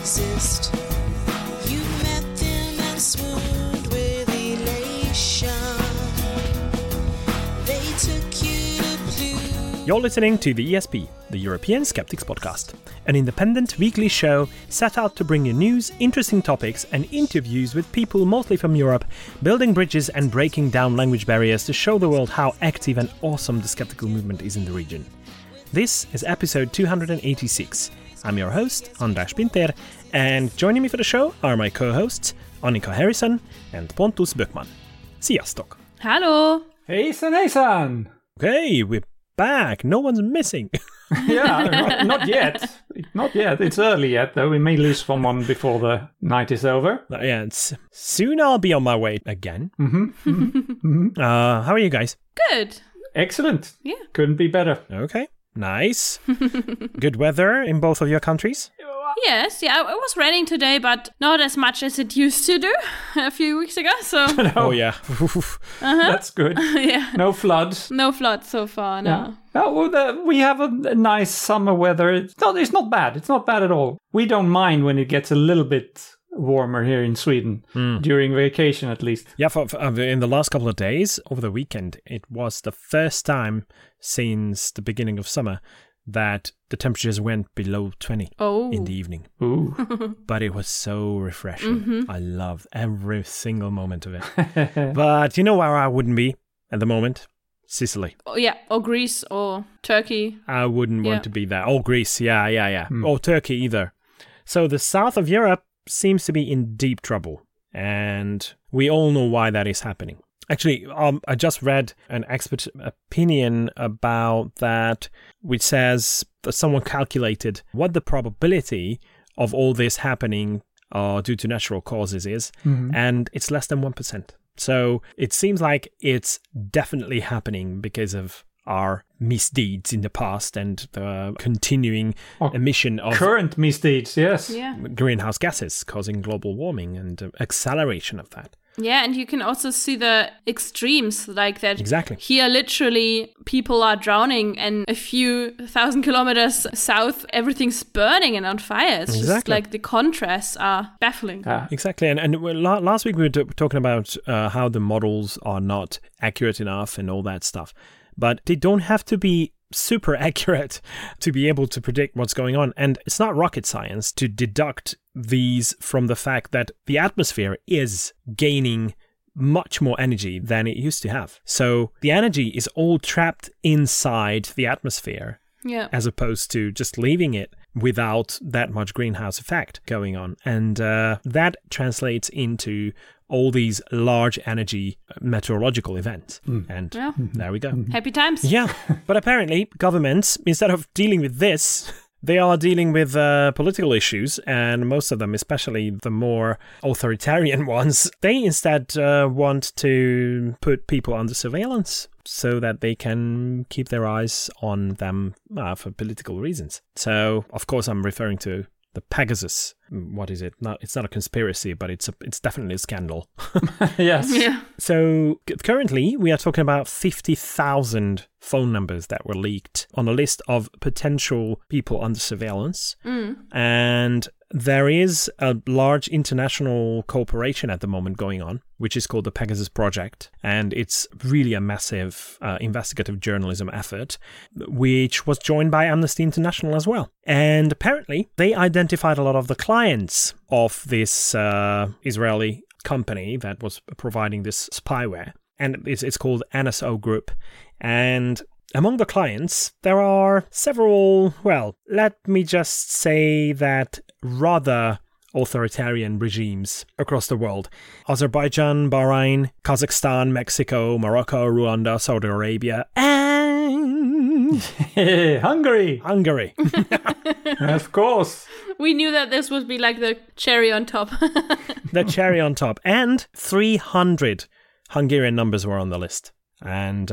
exist. You met them and swooned with elation. They took you to blue. You're listening to the ESP, the European Skeptics Podcast, an independent weekly show set out to bring you news, interesting topics and interviews with people mostly from Europe, building bridges and breaking down language barriers to show the world how active and awesome the skeptical movement is in the region. This is episode 286. I'm your host, András Pinter, and joining me for the show are my co-hosts, Annika Harrison and Pontus Böckmann. Sziasztok! Hello! Hejsan, hejsan! Okay, we're back. No one's missing. Not yet. It's early yet, though. We may lose someone before the night is over. Yeah, soon I'll be on my way again. How are you guys? Good. Excellent. Yeah. Couldn't be better. Okay. Nice. Good weather in both of your countries? Yes, yeah, it was raining today, but not as much as it used to do a few weeks ago, so... That's good. Yeah. No floods. No floods so far, no. Yeah. Oh, well, we have a nice summer weather. It's not bad. It's not bad at all. We don't mind when it gets a little bit warmer here in Sweden, during vacation at least. Yeah, in the last couple of days, over the weekend, it was the first time since the beginning of summer that the temperatures went below 20 in the evening. Ooh. But it was so refreshing. Mm-hmm. I loved every single moment of it. But you know where I wouldn't be at the moment? Sicily. Oh, yeah, or Greece or Turkey. I wouldn't want to be there. Or Greece, yeah. Mm. Or Turkey either. So the south of Europe seems to be in deep trouble. And we all know why that is happening. Actually, I just read an expert opinion about that, which says that someone calculated what the probability of all this happening due to natural causes is, and it's less than 1%. So it seems like it's definitely happening because of our misdeeds in the past and the continuing emission of... current misdeeds, yes. Yeah. Greenhouse gases causing global warming and acceleration of that. Yeah, and you can also see the extremes like that. Exactly. Here, literally, people are drowning and a few thousand kilometers south, everything's burning and on fire. It's just like the contrasts are baffling. Exactly. And last week we were talking about how the models are not accurate enough and all that stuff. But they don't have to be super accurate to be able to predict what's going on. And it's not rocket science to deduct these from the fact that the atmosphere is gaining much more energy than it used to have. So the energy is all trapped inside the atmosphere, as opposed to just leaving it without that much greenhouse effect going on. And that translates into all these large energy meteorological events. And there we go. Happy times. Yeah. But apparently governments, instead of dealing with this, they are dealing with political issues, and most of them, especially the more authoritarian ones, they instead want to put people under surveillance so that they can keep their eyes on them for political reasons. So, of course, I'm referring to the Pegasus. What is it? It's not a conspiracy, but it's definitely a scandal. Yes. Yeah. So currently we are talking about 50,000 phone numbers that were leaked on a list of potential people under surveillance. And there is a large international cooperation at the moment going on, which is called the Pegasus Project. And it's really a massive investigative journalism effort, which was joined by Amnesty International as well. And apparently they identified a lot of the clients of this Israeli company that was providing this spyware. And it's called NSO Group. And among the clients, there are several, well, let me just say that rather authoritarian regimes across the world. Azerbaijan, Bahrain, Kazakhstan, Mexico, Morocco, Rwanda, Saudi Arabia, and... Hungary. Of course. We knew that this would be like the cherry on top. The cherry on top. And 300 Hungarian numbers were on the list. And...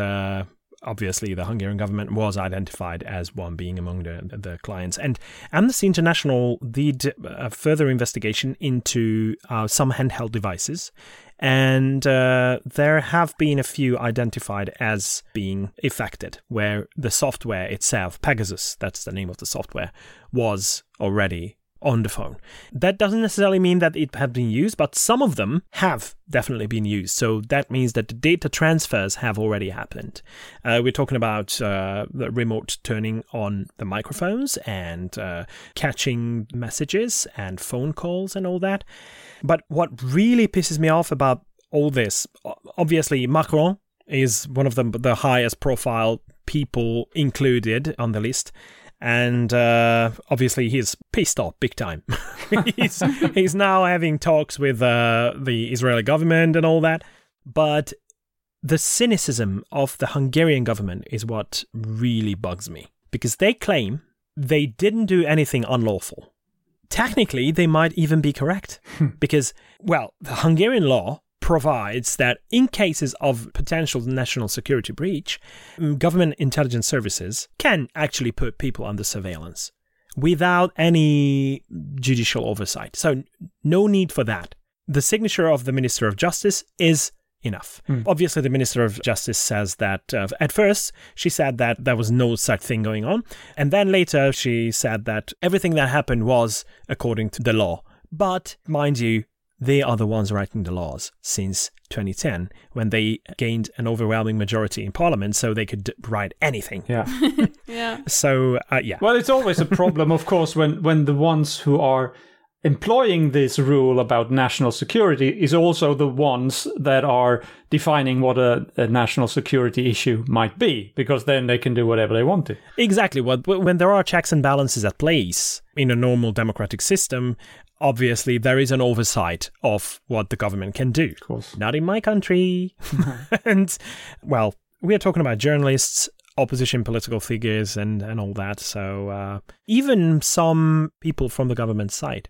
obviously, the Hungarian government was identified as one being among the clients. And Amnesty International did a further investigation into some handheld devices. And there have been a few identified as being affected, where the software itself, Pegasus, that's the name of the software, was already on the phone. That doesn't necessarily mean that it has been used, but some of them have definitely been used. So that means that the data transfers have already happened. We're talking about the remote turning on the microphones and catching messages and phone calls and all that. But what really pisses me off about all this, obviously Macron is one of the highest profile people included on the list. And obviously, he's pissed off big time. he's now having talks with the Israeli government and all that. But the cynicism of the Hungarian government is what really bugs me, because they claim they didn't do anything unlawful. Technically, they might even be correct because, well, the Hungarian law provides that in cases of potential national security breach, government intelligence services can actually put people under surveillance without any judicial oversight. So no need for that. The signature of the Minister of Justice is enough. Obviously, the Minister of Justice says that at first she said that there was no such thing going on. And then later she said that everything that happened was according to the law. But mind you, they are the ones writing the laws since 2010, when they gained an overwhelming majority in parliament, so they could write anything. Yeah. Yeah. So, yeah. Well, it's always a problem, of course, when the ones who are employing this rule about national security is also the ones that are defining what a national security issue might be, because then they can do whatever they want to. Exactly. When there are checks and balances at place in a normal democratic system, obviously, there is an oversight of what the government can do. Of course. Not in my country. And, well, we are talking about journalists, opposition political figures, and all that. So even some people from the government side.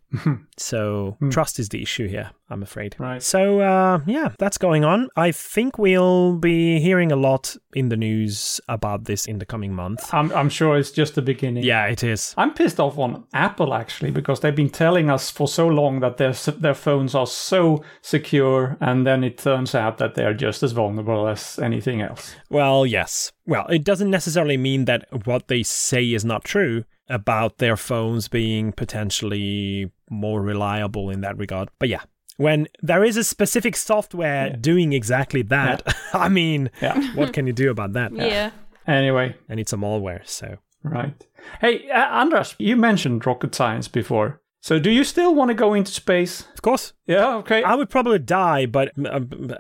So trust is the issue here, I'm afraid. Right. So, yeah, that's going on. I think we'll be hearing a lot in the news about this in the coming month. I'm sure it's just the beginning. Yeah, it is. I'm pissed off on Apple, actually, because they've been telling us for so long that their phones are so secure, and then it turns out that they're just as vulnerable as anything else. Well, yes. Well, it doesn't necessarily mean that what they say is not true about their phones being potentially more reliable in that regard. But yeah. When there is a specific software doing exactly that, I mean, what can you do about that? Yeah. Anyway. And it's a malware, so. Right. Hey, András, you mentioned rocket science before. So do you still want to go into space? Of course. Yeah, okay. I would probably die, but...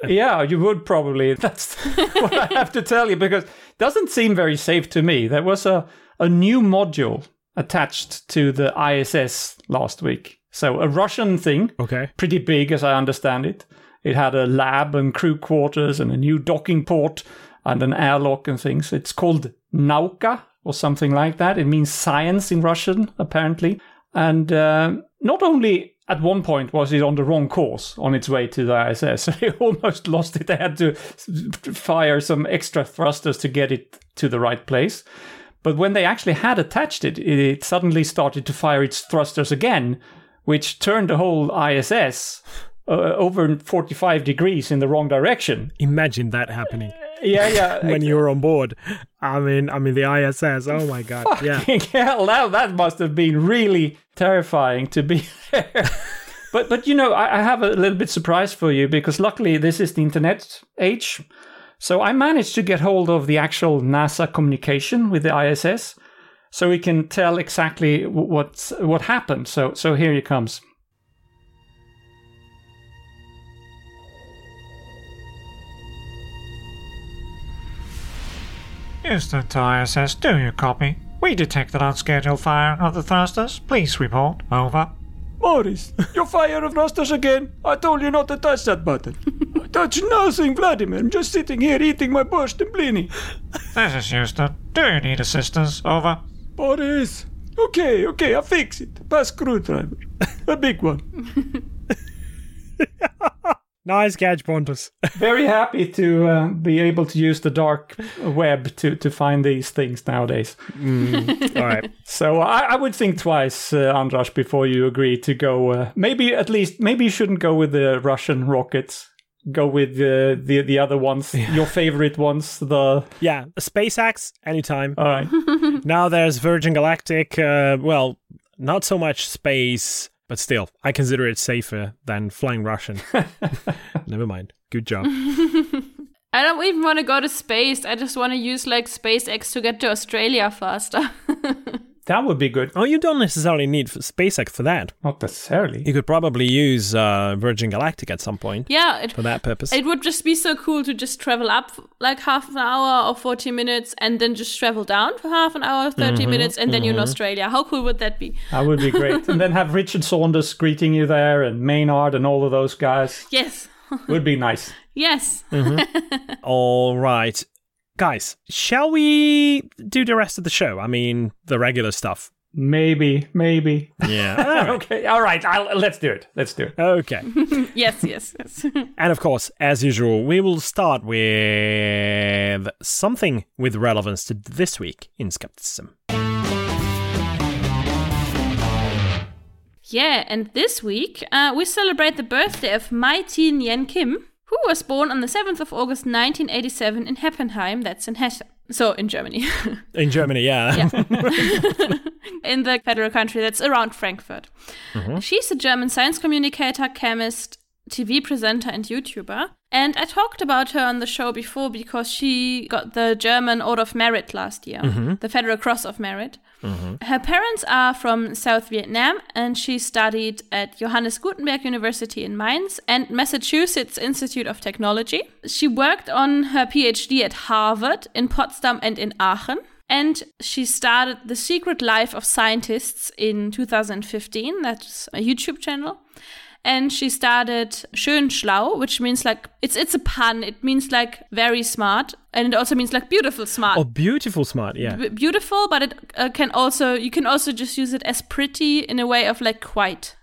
yeah, you would probably. That's what I have to tell you, because it doesn't seem very safe to me. There was a new module attached to the ISS last week. So a Russian thing, okay, pretty big as I understand it. It had a lab and crew quarters and a new docking port and an airlock and things. It's called Nauka or something like that. It means science in Russian, apparently. And not only at one point was it on the wrong course on its way to the ISS, so they almost lost it. They had to fire some extra thrusters to get it to the right place. But when they actually had attached it, it suddenly started to fire its thrusters again, which turned the whole ISS over 45 degrees in the wrong direction. Imagine that happening. Yeah. When you're on board. I mean, the ISS, oh my God. Fucking hell, that must have been really terrifying to be there. But you know, I have a little bit surprise for you, because luckily this is the internet age. So I managed to get hold of the actual NASA communication with the ISS, so we can tell exactly what happened. So here it comes. Houston to ISS, do you copy? We detected unscheduled fire of the thrusters. Please report. Over. Morris, you fire of thrusters again? I told you not to touch that button. I touch nothing, Vladimir. I'm just sitting here eating my borscht and blini. This is Houston. Do you need assistance? Over. Boris! Okay, I'll fix it. Pass screwdriver. A big one. Nice catch, Pontus. Very happy to be able to use the dark web to find these things nowadays. All right. So I would think twice, András, before you agree to go. Maybe you shouldn't go with the Russian rockets. Go with the other ones, your favorite ones. SpaceX anytime. All right. Now there's Virgin Galactic. Well, Not so much space, but still, I consider it safer than flying Russian. Never mind. Good job. I don't even want to go to space. I just want to use like SpaceX to get to Australia faster. That would be good. Oh, you don't necessarily need SpaceX for that. Not necessarily. You could probably use Virgin Galactic at some point. Yeah. For that purpose. It would just be so cool to just travel up like half an hour or 40 minutes and then just travel down for half an hour, 30 minutes, and then you're in Australia. How cool would that be? That would be great. And then have Richard Saunders greeting you there and Maynard and all of those guys. Yes. Would be nice. Yes. All right. Guys, shall we do the rest of the show? I mean, the regular stuff. Maybe. Yeah. All right. Okay. All right. Let's do it. Okay. Yes. And of course, as usual, we will start with something with relevance to this week in skepticism. Yeah, and this week, we celebrate the birthday of Mai Thi Nguyen-Kim, who was born on the 7th of August 1987 in Heppenheim, that's in Hesse. So, in Germany. In Germany, yeah. In the federal country that's around Frankfurt. Mm-hmm. She's a German science communicator, chemist, TV presenter and YouTuber. And I talked about her on the show before because she got the German Order of Merit last year, the Federal Cross of Merit. Mm-hmm. Her parents are from South Vietnam, and she studied at Johannes Gutenberg University in Mainz and Massachusetts Institute of Technology. She worked on her PhD at Harvard, in Potsdam and in Aachen. And she started The Secret Life of Scientists in 2015. That's a YouTube channel. And she started Schön Schlau, which means like, it's a pun. It means like very smart. And it also means like beautiful smart. Oh, beautiful smart, yeah. Beautiful, but it can also, you can also just use it as pretty in a way of like quite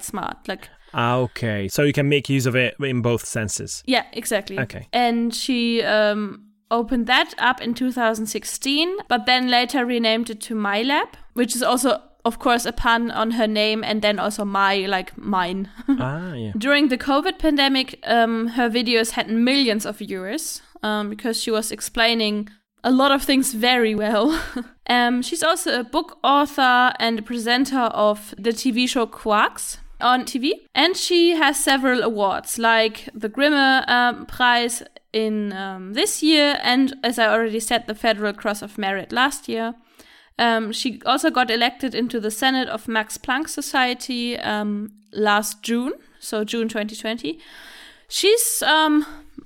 smart. Like. Okay, so you can make use of it in both senses. Yeah, exactly. Okay. And she opened that up in 2016, but then later renamed it to My Lab, which is also, of course, a pun on her name and then also my, like mine. Yeah. During the COVID pandemic, her videos had millions of viewers because she was explaining a lot of things very well. She's also a book author and a presenter of the TV show Quarks on TV. And she has several awards like the Grimme Prize in this year and, as I already said, the Federal Cross of Merit last year. She also got elected into the Senate of Max Planck Society last June, so June 2020. She's,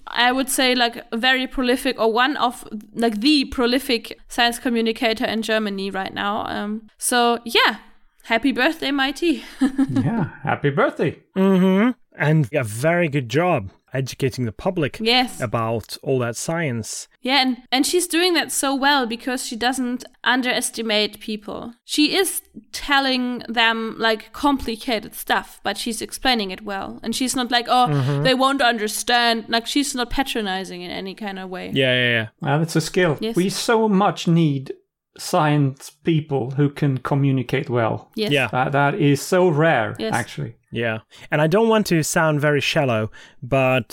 I would say, like a very prolific or one of like the prolific science communicator in Germany right now. So yeah, happy birthday, Mai Thi. Yeah, happy birthday. And a very good job educating the public about all that science. Yeah, and she's doing that so well because she doesn't underestimate people. She is telling them like complicated stuff, but she's explaining it well. And she's not like, oh, they won't understand. Like she's not patronizing in any kind of way. Yeah. Well, it's a skill. Yes. We so much need science people who can communicate well. Yes. Yeah. That is so rare, actually. Yeah, and I don't want to sound very shallow, but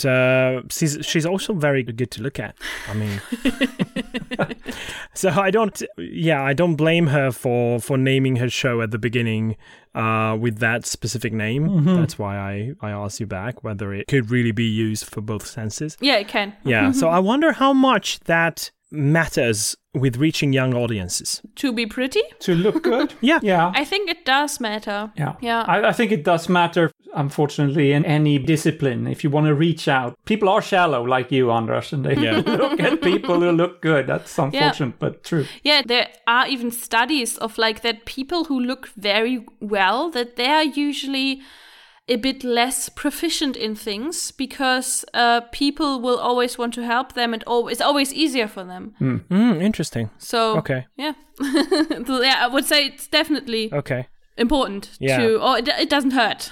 she's also very good to look at. I mean, so I don't blame her for naming her show at the beginning with that specific name. That's why I asked you back whether it could really be used for both senses. Yeah, it can. Yeah, so I wonder how much that matters with reaching young audiences. To be pretty? To look good? Yeah. I think it does matter. Yeah. I think it does matter, unfortunately, in any discipline. If you want to reach out, people are shallow like you, András, and they look at people who look good. That's unfortunate, but true. Yeah, there are even studies of like that people who look very well, that they are usually a bit less proficient in things because people will always want to help them and it's always easier for them. Interesting. So, okay. Yeah. I would say it's definitely important to, or it doesn't hurt,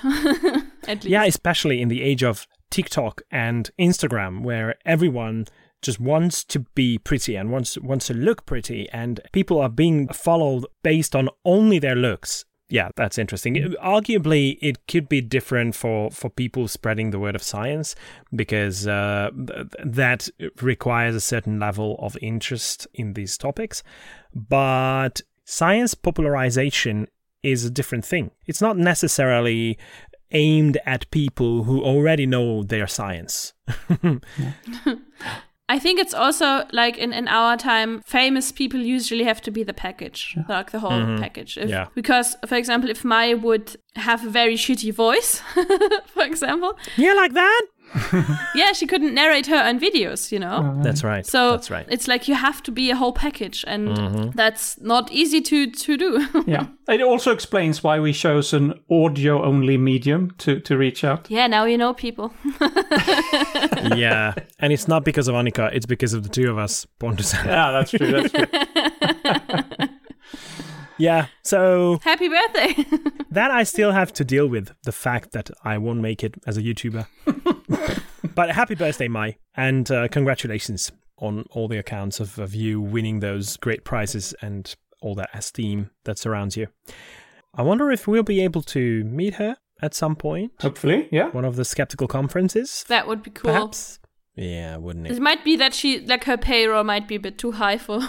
at least. Yeah, especially in the age of TikTok and Instagram, where everyone just wants to be pretty and wants to look pretty, and people are being followed based on only their looks. Yeah, that's interesting. Arguably, it could be different for people spreading the word of science because that requires a certain level of interest in these topics. But science popularization is a different thing. It's not necessarily aimed at people who already know their science. I think it's also like in our time, famous people usually have to be the package, like the whole package. Because, for example, if Mai would have a very shitty voice, for example. Yeah, like that. Yeah, she couldn't narrate her own videos, you know. That's right. So that's right. It's like you have to be a whole package, and that's not easy to do. Yeah. It also explains why we chose an audio-only medium to reach out. Yeah, now you know people. Yeah. And it's not because of Annika, it's because of the two of us. Yeah, that's true, that's true. Yeah, so... Happy birthday! That I still have to deal with, the fact that I won't make it as a YouTuber. But happy birthday, Mai, and congratulations on all the accounts of you winning those great prizes and all that esteem that surrounds you. I wonder if we'll be able to meet her at some point. Hopefully, yeah. One of the skeptical conferences. That would be cool. Perhaps. Yeah, wouldn't it? It might be that she, like, her payroll might be a bit too high for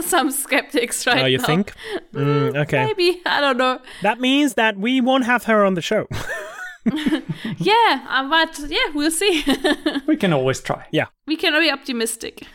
some skeptics right now. Oh, you think? Okay. Maybe. I don't know. That means that we won't have her on the show. But yeah, we'll see. We can always try. Yeah. We can be optimistic.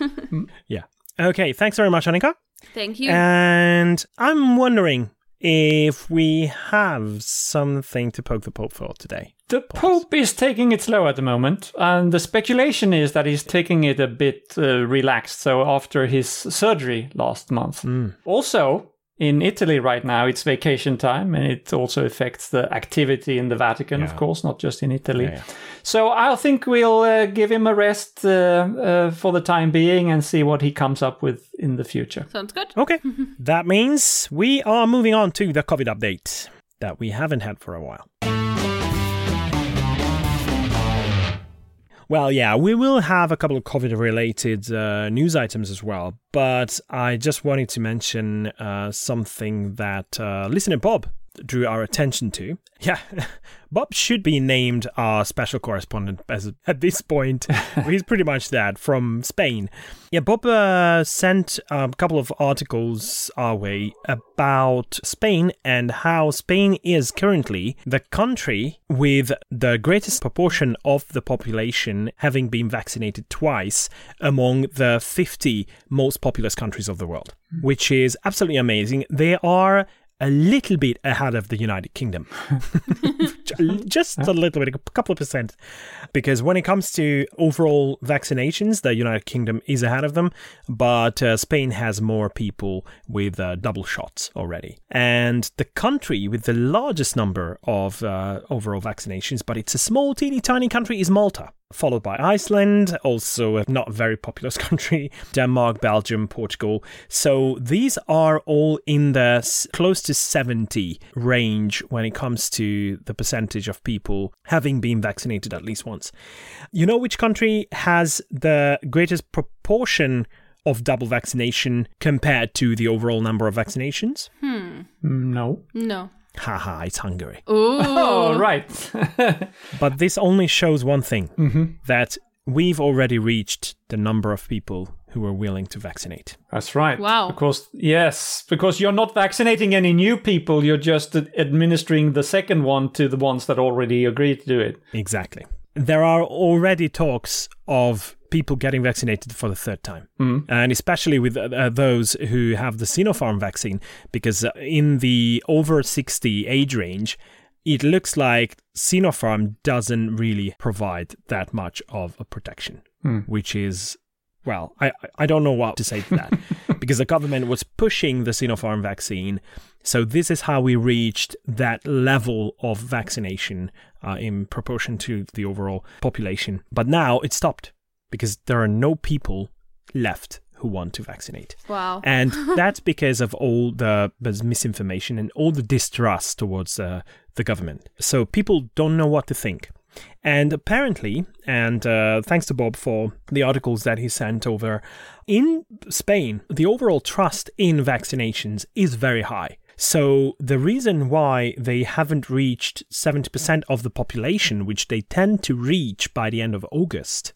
Yeah. Okay. Thanks very much, Annika. Thank you. And I'm wondering if we have something to poke the Pope for today. The Pope is taking it slow at the moment, and the speculation is that he's taking it a bit relaxed, so after his surgery last month. Also, in Italy right now, it's vacation time, and it also affects the activity in the Vatican, of course, not just in Italy. Yeah, yeah. So I think we'll give him a rest for the time being and see what he comes up with in the future. Sounds good. Okay. That means we are moving on to the COVID update that we haven't had for a while. Well, yeah, we will have a couple of COVID-related news items as well, but I just wanted to mention something that listener Bob drew our attention to. Yeah, Bob should be named our special correspondent at this point. He's pretty much that, from Spain. Yeah, Bob sent a couple of articles our way about Spain and how Spain is currently the country with the greatest proportion of the population having been vaccinated twice among the 50 most populous countries of the world, which is absolutely amazing. They are a little bit ahead of the United Kingdom. Just a little bit, a couple of percent. Because when it comes to overall vaccinations, the United Kingdom is ahead of them, but Spain has more people with double shots already. And the country with the largest number of overall vaccinations, but it's a small, teeny tiny country, is Malta, followed by Iceland, also a not very populous country, Denmark, Belgium, Portugal. So these are all in the close to 70 range when it comes to the percentage of people having been vaccinated at least once. You know which country has the greatest proportion of double vaccination compared to the overall number of vaccinations? No. No. Haha, it's Hungary. Ooh. Oh, right. But this only shows one thing, that we've already reached the number of people who are willing to vaccinate. That's right. Wow. Because you're not vaccinating any new people. You're just administering the second one to the ones that already agreed to do it. Exactly. There are already talks of people getting vaccinated for the third time. And especially with those who have the Sinopharm vaccine, because in the over 60 age range, it looks like Sinopharm doesn't really provide that much of a protection, which is, well, I don't know what to say to that, because the government was pushing the Sinopharm vaccine. So this is how we reached that level of vaccination in proportion to the overall population. But now it's stopped, because there are no people left who want to vaccinate. Wow. And that's because of all the misinformation and all the distrust towards the government. So people don't know what to think. And apparently, and thanks to Bob for the articles that he sent over, in Spain, the overall trust in vaccinations is very high. So the reason why they haven't reached 70% of the population, which they tend to reach by the end of August,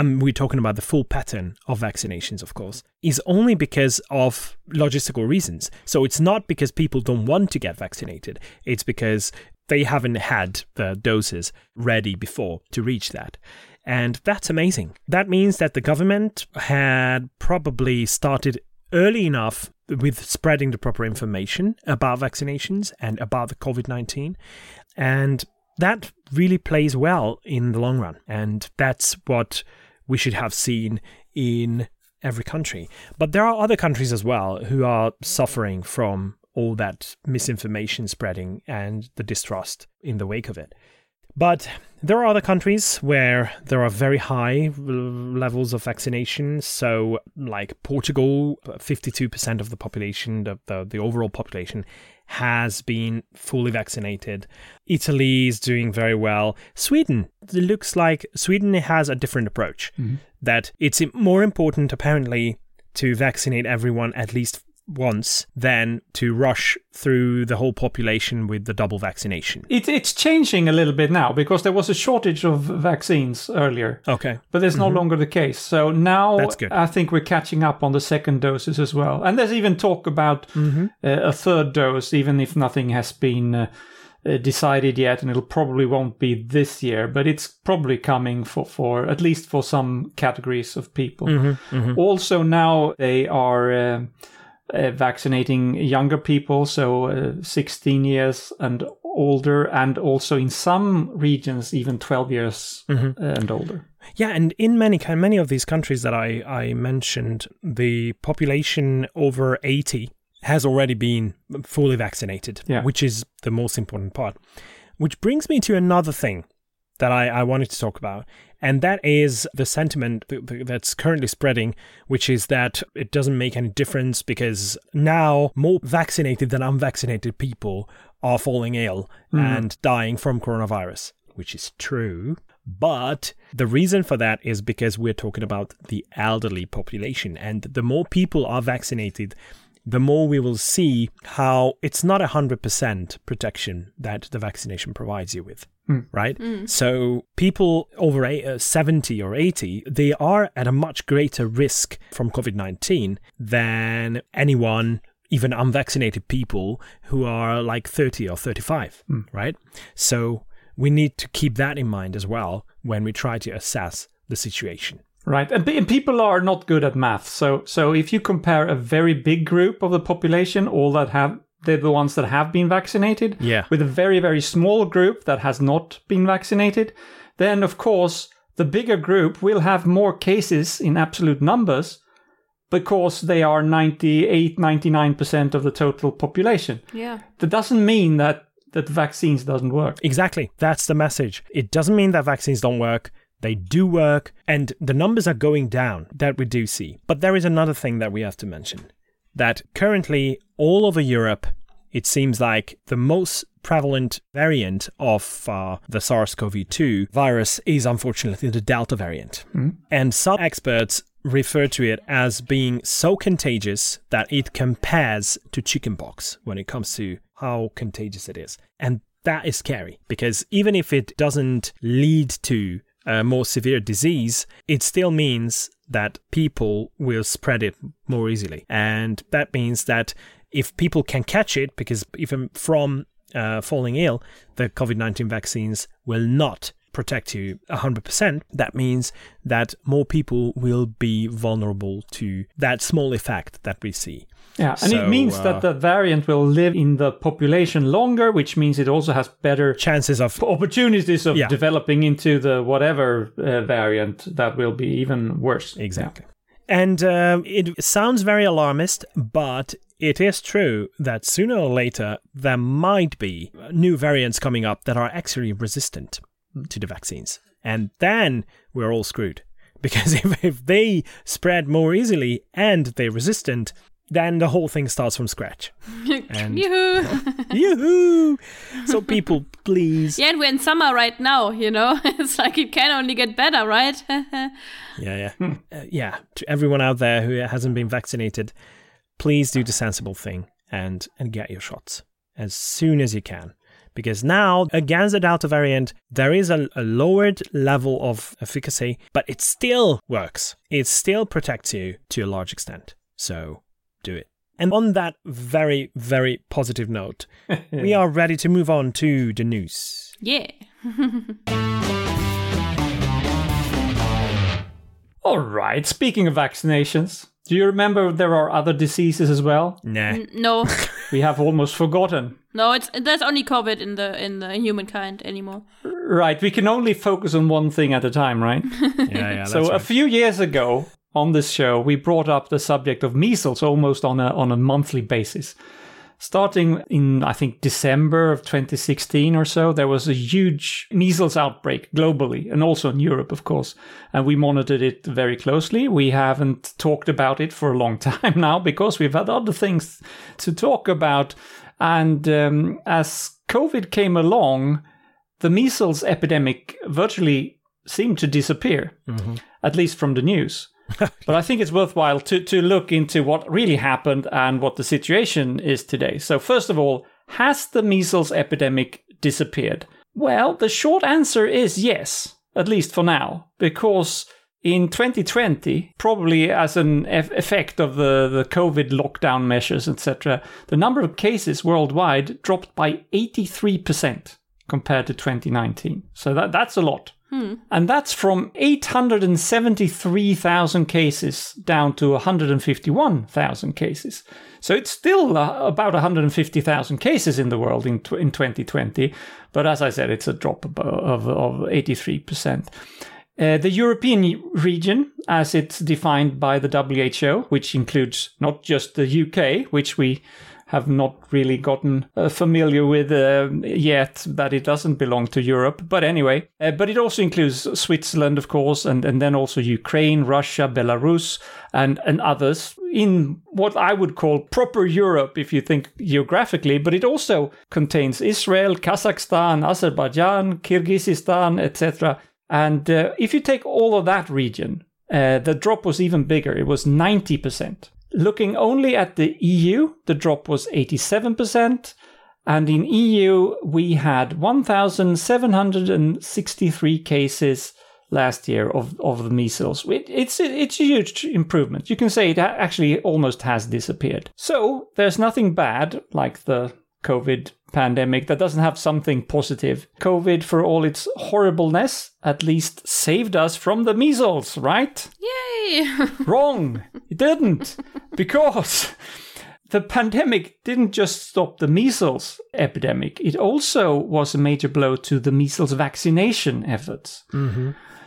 we're talking about the full pattern of vaccinations, of course, is only because of logistical reasons. So it's not because people don't want to get vaccinated. It's because they haven't had the doses ready before to reach that. And that's amazing. That means that the government had probably started early enough with spreading the proper information about vaccinations and about the COVID-19. And that really plays well in the long run. And that's what we should have seen in every country. But there are other countries as well who are suffering from all that misinformation spreading and the distrust in the wake of it. But there are other countries where there are very high levels of vaccination. So like Portugal, 52% of the population, the overall population, has been fully vaccinated. Italy is doing very well. Sweden, it looks like Sweden has a different approach, that it's more important apparently to vaccinate everyone at least once than to rush through the whole population with the double vaccination. It's changing a little bit now because there was a shortage of vaccines earlier. Okay. But it's no longer the case. So now I think we're catching up on the second doses as well. And there's even talk about a third dose, even if nothing has been decided yet, and it'll probably won't be this year, but it's probably coming for at least for some categories of people. Also now they are vaccinating younger people, so 16 years and older, and also in some regions even 12 years and older. Yeah, and in many of these countries that I mentioned, the population over 80 has already been fully vaccinated, which is the most important part. Which brings me to another thing that I wanted to talk about. And that is the sentiment that's currently spreading, which is that it doesn't make any difference because now more vaccinated than unvaccinated people are falling ill and dying from coronavirus, which is true. But the reason for that is because we're talking about the elderly population. And the more people are vaccinated, the more we will see how it's not 100% protection that the vaccination provides you with, right? So people over 70 or 80, they are at a much greater risk from COVID-19 than anyone, even unvaccinated people who are like 30 or 35, right? So we need to keep that in mind as well when we try to assess the situation. Right. And people are not good at math. So if you compare a very big group of the population, they're the ones that have been vaccinated, with a very, very small group that has not been vaccinated, then, of course, the bigger group will have more cases in absolute numbers because they are 98, 99% of the total population. Yeah. That doesn't mean that vaccines doesn't work. Exactly. That's the message. It doesn't mean that vaccines don't work. They do work, and the numbers are going down, that we do see. But there is another thing that we have to mention, that currently all over Europe, it seems like the most prevalent variant of the SARS-CoV-2 virus is unfortunately the Delta variant. And some experts refer to it as being so contagious that it compares to chickenpox when it comes to how contagious it is. And that is scary, because even if it doesn't lead to a more severe disease, it still means that people will spread it more easily. And that means that if people can catch it, because even from falling ill, the COVID-19 vaccines will not protect you 100%. That means that more people will be vulnerable to that small effect that we see. Yeah, and so, it means that the variant will live in the population longer, which means it also has better chances of opportunities of developing into the whatever variant that will be even worse. Exactly. Yeah. And it sounds very alarmist, but it is true that sooner or later there might be new variants coming up that are actually resistant to the vaccines. And then we're all screwed, because if they spread more easily and they're resistant, then the whole thing starts from scratch. And, yoo-hoo! So people, please. Yeah, and we're in summer right now, you know. It's like it can only get better, right? To everyone out there who hasn't been vaccinated, please do the sensible thing and get your shots as soon as you can. because now against the Delta variant, there is a lowered level of efficacy, but it still works. It still protects you to a large extent. So do it. And on that very, very positive note, we are ready to move on to the news. Yeah. All right. Speaking of vaccinations, do you remember there are other diseases as well? No. We have almost forgotten. No, there's only COVID in the humankind anymore. Right. We can only focus on one thing at a time, right? Yeah. So that's right. A few years ago on this show, we brought up the subject of measles almost on a monthly basis. Starting in, I think, December of 2016 or so, there was a huge measles outbreak globally and also in Europe, of course. And we monitored it very closely. We haven't talked about it for a long time now because we've had other things to talk about. And as COVID came along, the measles epidemic virtually seemed to disappear, at least from the news. But I think it's worthwhile to look into what really happened and what the situation is today. So first of all, has the measles epidemic disappeared? Well, the short answer is yes, at least for now, because in 2020, probably as an effect of the COVID lockdown measures, etc., the number of cases worldwide dropped by 83% compared to 2019. So that's a lot. And that's from 873,000 cases down to 151,000 cases. So it's still about 150,000 cases in the world in 2020. But as I said, it's a drop of 83%. The European region, as it's defined by the WHO, which includes not just the UK, which we have not really gotten familiar with yet, that it doesn't belong to Europe. But anyway, but it also includes Switzerland, of course, and then also Ukraine, Russia, Belarus, and others in what I would call proper Europe, if you think geographically. But it also contains Israel, Kazakhstan, Azerbaijan, Kyrgyzstan, etc. And if you take all of that region, the drop was even bigger. It was 90%. Looking only at the EU, the drop was 87%. And in EU, we had 1,763 cases last year of the measles. It's a huge improvement. You can say it actually almost has disappeared. So there's nothing bad like the COVID pandemic that doesn't have something positive. COVID, for all its horribleness, at least saved us from the measles, right? Yay! Wrong! It didn't. Because the pandemic didn't just stop the measles epidemic. It also was a major blow to the measles vaccination efforts.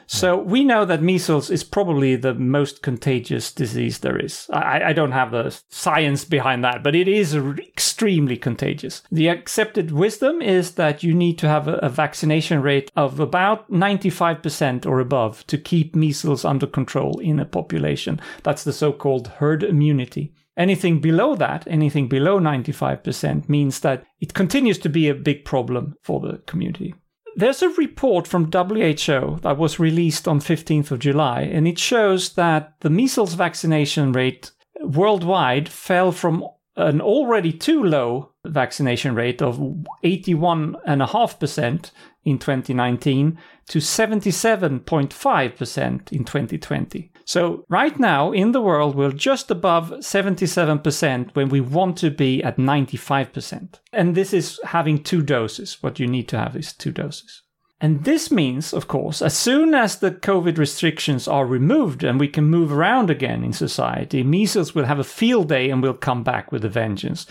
So we know that measles is probably the most contagious disease there is. I don't have the science behind that, but it is extremely contagious. The accepted wisdom is that you need to have a vaccination rate of about 95% or above to keep measles under control in a population. That's the so-called herd immunity. Anything below that, anything below 95%, means that it continues to be a big problem for the community. There's a report from WHO that was released on 15th of July, and it shows that the measles vaccination rate worldwide fell from an already too low vaccination rate of 81.5% in 2019 to 77.5% in 2020. So right now in the world, we're just above 77% when we want to be at 95%. And this is having two doses. What you need to have is two doses. And this means, of course, as soon as the COVID restrictions are removed and we can move around again in society, measles will have a field day and will come back with a vengeance.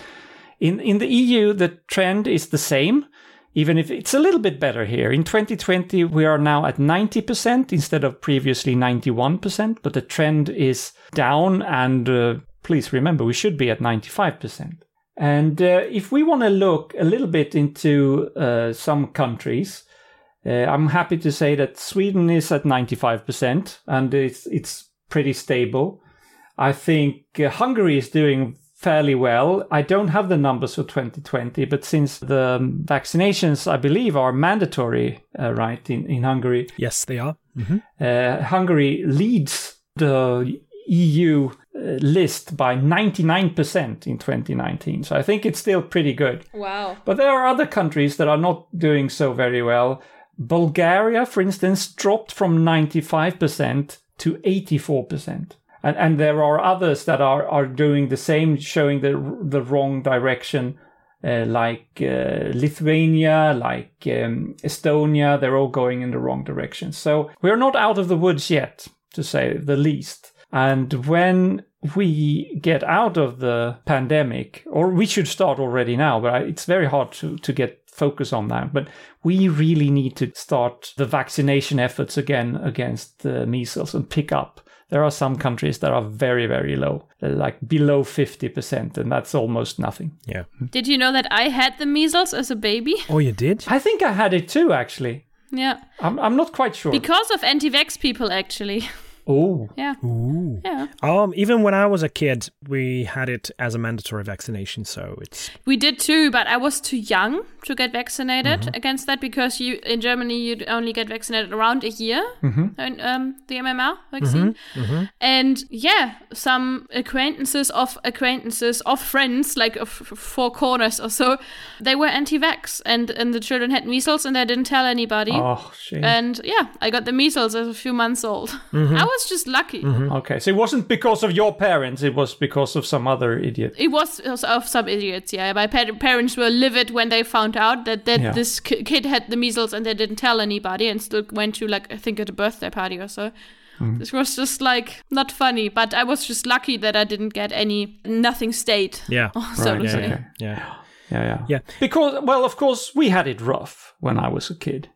In the EU, the trend is the same, even if it's a little bit better here. In 2020, we are now at 90% instead of previously 91%, but the trend is down. And please remember, we should be at 95%. And if we want to look a little bit into some countries, I'm happy to say that Sweden is at 95% and it's pretty stable. I think Hungary is doing fairly well. I don't have the numbers for 2020, but since the vaccinations, I believe, are mandatory, right, in Hungary. Yes, they are. Hungary leads the EU list by 99% in 2019. So I think it's still pretty good. Wow. But there are other countries that are not doing so very well. Bulgaria, for instance, dropped from 95% to 84%. And there are others that are doing the same, showing the wrong direction, like Lithuania, like Estonia. They're all going in the wrong direction. So we're not out of the woods yet, to say the least. And when we get out of the pandemic, or we should start already now, but it's very hard to get focus on that. But we really need to start the vaccination efforts again against the measles and pick up. There are some countries that are very, very low, like below 50%, and that's almost nothing. Yeah. Did you know that I had the measles as a baby? Oh, you did? I think I had it too, actually. Yeah. I'm not quite sure. Because of anti-vax people, actually. Oh. Yeah. Ooh. Yeah. Even when I was a kid, we had it as a mandatory vaccination, so it's... We did too, but I was too young to get vaccinated against that, because in Germany, you only get vaccinated around a year, in, the MMR vaccine. And yeah, some acquaintances of friends, like of four corners or so, they were anti-vax, and the children had measles, and they didn't tell anybody. Oh, shame. And yeah, I got the measles as a few months old. I was just lucky. Okay, so it wasn't because of your parents, it was because of some other idiot. It was of some idiots, yeah. My parents were livid when they found out that yeah. This kid had the measles and they didn't tell anybody, and still went to, like, I think at a birthday party or so. This was just, like, not funny, but I was just lucky that I didn't get nothing stayed. Yeah. So right, yeah. Because, well, of course, we had it rough when I was a kid.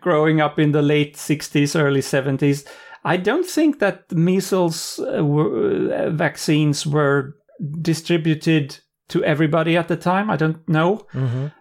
Growing up in the late 60s, early 70s, I don't think that measles vaccines were distributed to everybody at the time. I don't know.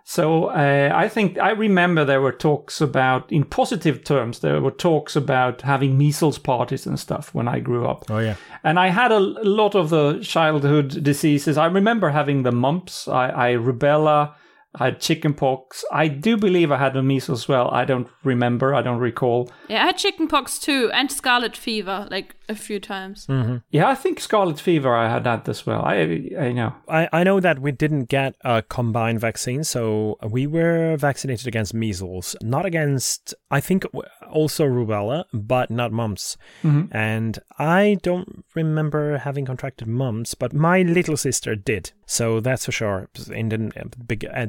So I think I remember there were talks about, in positive terms, there were talks about having measles parties and stuff when I grew up. Oh, yeah. And I had a lot of the childhood diseases. I remember having the mumps, I rubella, I had chickenpox. I do believe I had the measles as well. I don't remember. I don't recall. Yeah, I had chickenpox too, and scarlet fever, like a few times. Yeah, I think scarlet fever I had that as well. I know. I know that we didn't get a combined vaccine, so we were vaccinated against measles, not against, I think, also rubella, but not mumps. And I don't remember having contracted mumps, but my little sister did. So that's for sure. At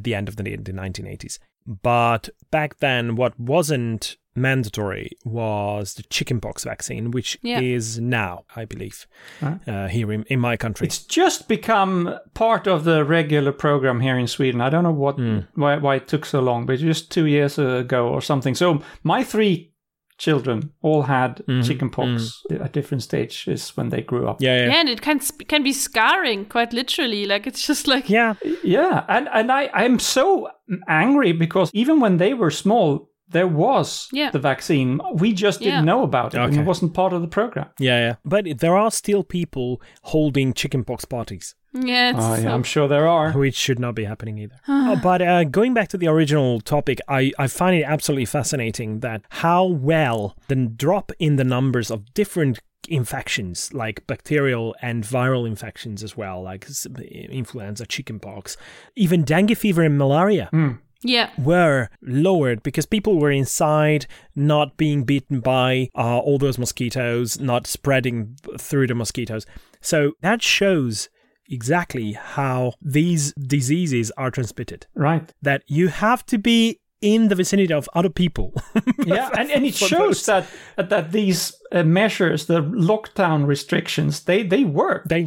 the end of the 1980s. But back then, what wasn't mandatory was the chickenpox vaccine, which is now, I believe, here in my country. It's just become part of the regular program here in Sweden. I don't know why it took so long, but just 2 years ago or something. So my three children all had chickenpox at different stages when they grew up. Yeah, and it can be scarring, quite literally. Like, it's just like... Yeah, and I'm so angry because even when they were small, there was the vaccine. We just didn't know about it, and it wasn't part of the program. Yeah. But there are still people holding chickenpox parties. Yeah, I'm sure there are. Which should not be happening either. But going back to the original topic, I find it absolutely fascinating that how well the drop in the numbers of different infections, like bacterial and viral infections as well, like influenza, chickenpox, even dengue fever and malaria. Were lowered because people were inside, not being bitten by all those mosquitoes, not spreading through the mosquitoes. So that shows exactly how these diseases are transmitted. Right. That you have to be in the vicinity of other people. and it shows that these measures, the lockdown restrictions, they work. They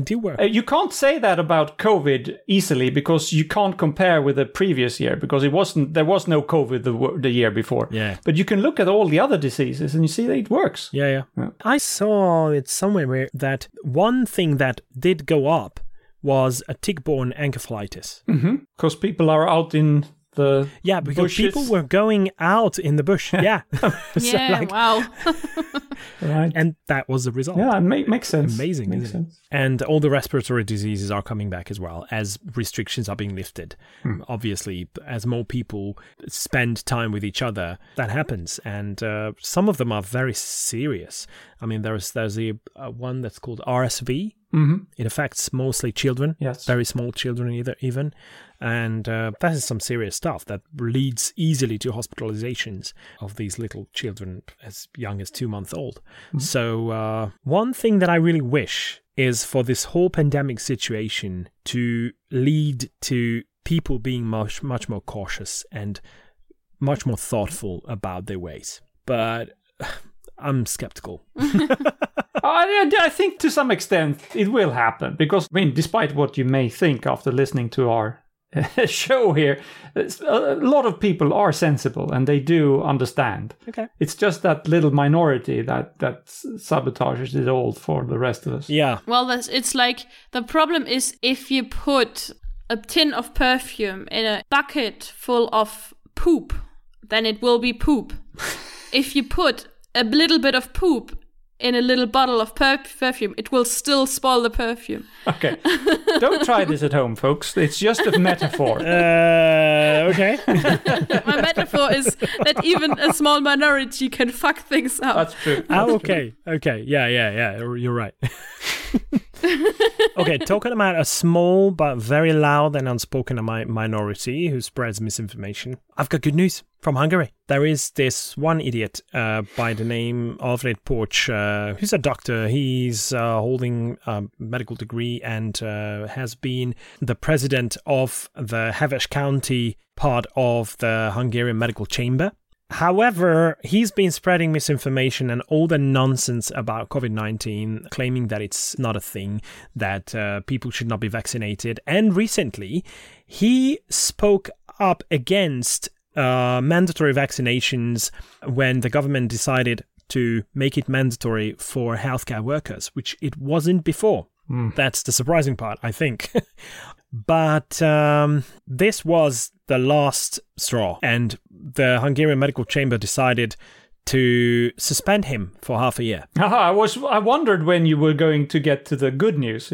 do work. You can't say that about COVID easily because you can't compare with the previous year because there was no COVID the year before. Yeah. But you can look at all the other diseases and you see that it works. Yeah. I saw it somewhere where that one thing that did go up was a tick-borne encephalitis. Because people are out in the because bushes. People were going out in the bush. Wow. Right. And that was the result. Yeah, it makes sense. Amazing. Makes sense. And all the respiratory diseases are coming back as well as restrictions are being lifted. Obviously, as more people spend time with each other, that happens. And some of them are very serious. I mean, there's the one that's called RSV. Mm-hmm. It affects mostly children, yes, very small children even. And that is some serious stuff that leads easily to hospitalizations of these little children as young as 2 months old. Mm-hmm. So one thing that I really wish is for this whole pandemic situation to lead to people being much, much more cautious and much more thoughtful about their ways. But I'm skeptical. I think to some extent it will happen because, I mean, despite what you may think after listening to our show here, a lot of people are sensible and they do understand. Okay. It's just that little minority that sabotages it all for the rest of us. Yeah. Well, it's like the problem is if you put a tin of perfume in a bucket full of poop, then it will be poop. If you put a little bit of poop in a little bottle of perfume, it will still spoil the perfume. Okay. Don't try this at home, folks. It's just a metaphor. Okay. My metaphor is that even a small minority can fuck things up. That's true. That's true. Okay. Yeah. You're right. Okay, talking about a small but very loud and unspoken minority who spreads misinformation, I've got good news from Hungary. There is this one idiot by the name Alfred Porch, who's a doctor. He's holding a medical degree and has been the president of the Heves County part of the Hungarian Medical Chamber. However, he's been spreading misinformation and all the nonsense about COVID-19, claiming that it's not a thing, that people should not be vaccinated. And recently, he spoke up against mandatory vaccinations when the government decided to make it mandatory for healthcare workers, which it wasn't before. That's the surprising part, I think. But this was the last straw, and the Hungarian Medical Chamber decided to suspend him for half a year. I wondered when you were going to get to the good news.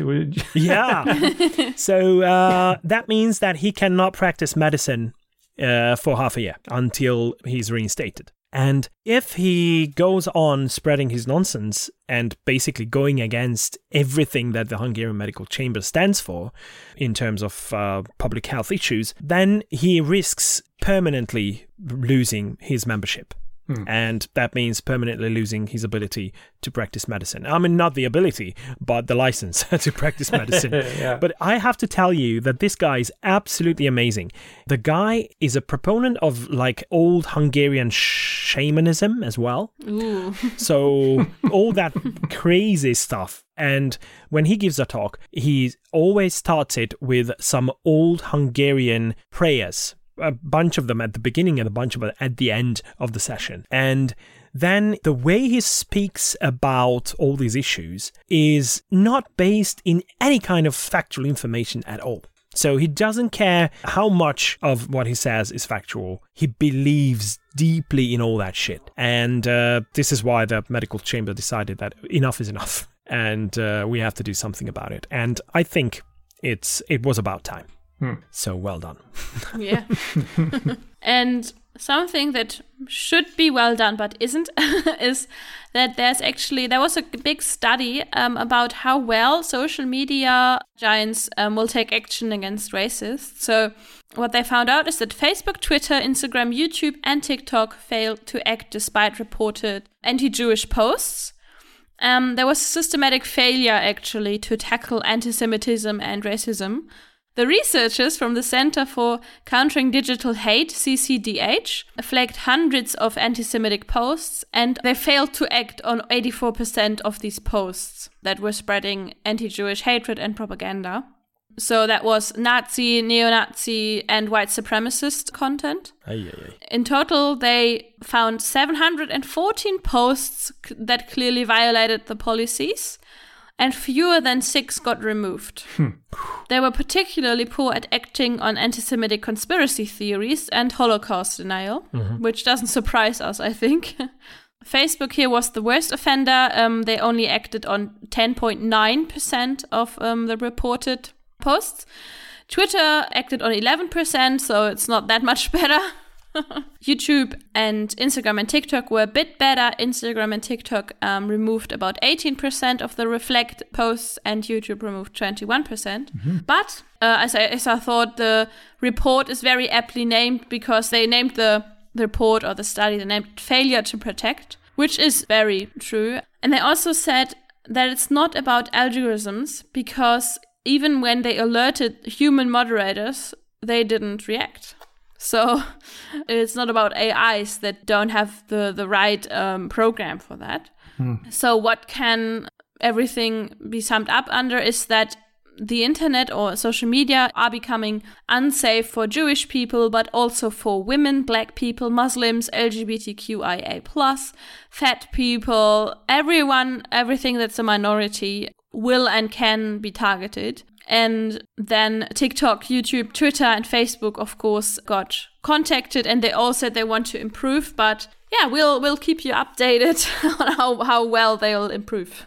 Yeah. So that means that he cannot practice medicine for half a year until he's reinstated. And if he goes on spreading his nonsense and basically going against everything that the Hungarian Medical Chamber stands for in terms of public health issues, then he risks permanently losing his membership. And that means permanently losing his ability to practice medicine. I mean, not the ability, but the license to practice medicine. Yeah. But I have to tell you that this guy is absolutely amazing. The guy is a proponent of like old Hungarian shamanism as well. Ooh. So all that crazy stuff. And when he gives a talk, he always starts it with some old Hungarian prayers. A bunch of them at the beginning and a bunch of them at the end of the session. And then the way he speaks about all these issues is not based in any kind of factual information at all. So he doesn't care how much of what he says is factual. He believes deeply in all that shit. And this is why the medical chamber decided that enough is enough. And we have to do something about it. And I think it was about time. So well done. Yeah. And something that should be well done but isn't is that there was a big study about how well social media giants will take action against racists. So what they found out is that Facebook, Twitter, Instagram, YouTube and TikTok failed to act despite reported anti-Jewish posts. There was a systematic failure actually to tackle anti-Semitism and racism. The researchers from the Center for Countering Digital Hate, CCDH, flagged hundreds of anti-Semitic posts and they failed to act on 84% of these posts that were spreading anti-Jewish hatred and propaganda. So that was Nazi, neo-Nazi and white supremacist content. Aye. In total, they found 714 posts that clearly violated the policies. and fewer than 6 got removed. They were particularly poor at acting on anti-Semitic conspiracy theories and Holocaust denial, which doesn't surprise us, I think. Facebook here was the worst offender. They only acted on 10.9% of the reported posts. Twitter acted on 11%, so it's not that much better. YouTube and Instagram and TikTok were a bit better. Instagram and TikTok removed about 18% of the reflect posts, and YouTube removed 21%. But as I thought, the report is very aptly named because they named the report or the study, they named failure to protect, which is very true. And they also said that it's not about algorithms because even when they alerted human moderators, they didn't react. So it's not about AIs that don't have the right program for that. So what can everything be summed up under is that the internet or social media are becoming unsafe for Jewish people, but also for women, black people, Muslims, LGBTQIA+, fat people, everyone, everything that's a minority will and can be targeted. And then TikTok, YouTube, Twitter, and Facebook, of course, got contacted, and they all said they want to improve. But yeah, we'll keep you updated on how well they'll improve.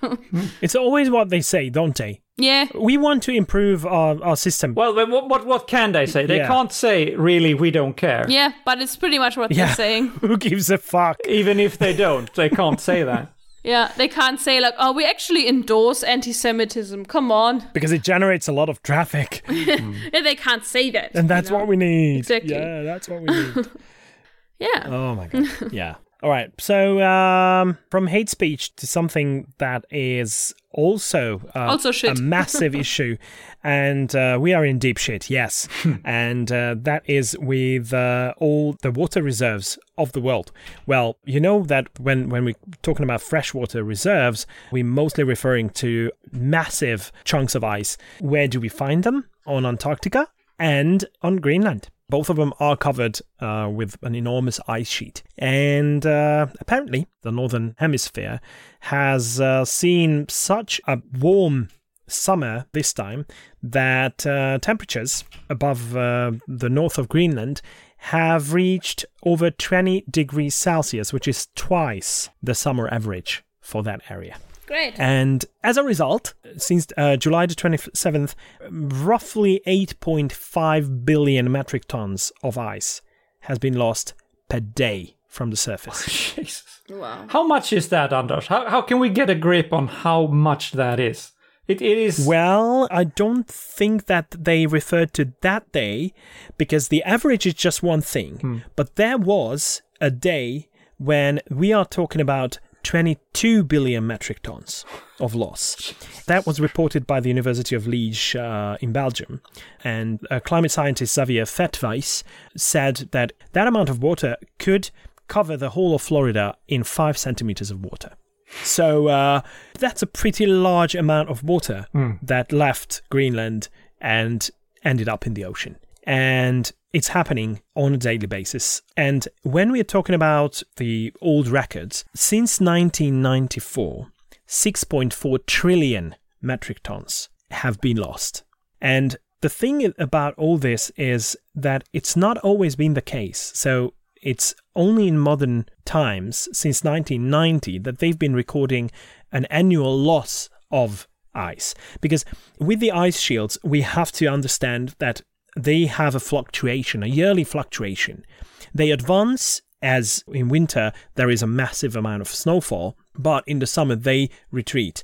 It's always what they say, don't they? Yeah. We want to improve our system. Well, what can they say? They can't say, really, we don't care. Yeah, but it's pretty much what they're saying. Who gives a fuck? Even if they don't, they can't say that. Yeah, they can't say like, oh, we actually endorse anti-Semitism, come on. Because it generates a lot of traffic. Yeah, they can't say that. And that's what we need. Exactly. Yeah, that's what we need. Yeah. Oh my God. Yeah. All right. So from hate speech to something that is also shit. A massive issue. And we are in deep shit, yes. And that is with all the water reserves of the world. Well, you know that when we're talking about freshwater reserves, we're mostly referring to massive chunks of ice. Where do we find them? On Antarctica and on Greenland. Both of them are covered with an enormous ice sheet. And apparently the Northern Hemisphere has seen such a warm summer this time that temperatures above the north of Greenland have reached over 20 degrees Celsius, which is twice the summer average for that area. Great. And as a result, since July the 27th, roughly 8.5 billion metric tons of ice has been lost per day from the surface. Oh, Jesus. Wow. How much is that, Anders? How can we get a grip on how much that is? It is... Well, I don't think that they referred to that day because the average is just one thing. But there was a day when we are talking about 22 billion metric tons of loss. That was reported by the University of Liège in Belgium. And climate scientist Xavier Fetweis said that amount of water could cover the whole of Florida in 5 centimeters of water. So that's a pretty large amount of water that left Greenland and ended up in the ocean. And it's happening on a daily basis. And when we're talking about the old records, since 1994, 6.4 trillion metric tons have been lost. And the thing about all this is that it's not always been the case. So it's only in modern times, since 1990, that they've been recording an annual loss of ice. Because with the ice shields, we have to understand that they have a fluctuation, a yearly fluctuation. They advance as in winter there is a massive amount of snowfall, but in the summer they retreat.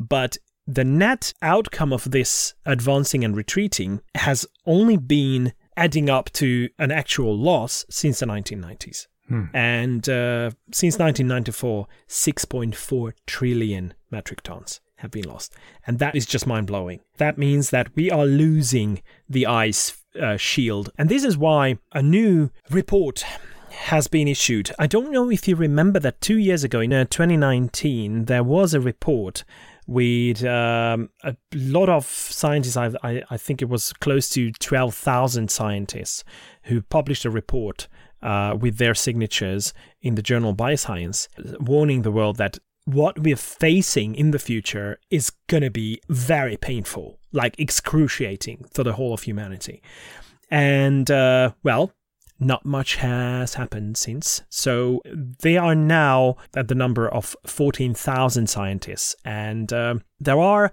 But the net outcome of this advancing and retreating has only been adding up to an actual loss since the 1990s. And since 1994, 6.4 trillion metric tons have been lost. And that is just mind-blowing. That means that we are losing the ice shield. And this is why a new report has been issued. I don't know if you remember that 2 years ago, in 2019, there was a report with a lot of scientists. I think it was close to 12,000 scientists who published a report with their signatures in the journal Bioscience, warning the world that what we're facing in the future is going to be very painful, like excruciating for the whole of humanity. And, well, not much has happened since. So they are now at the number of 14,000 scientists. And there are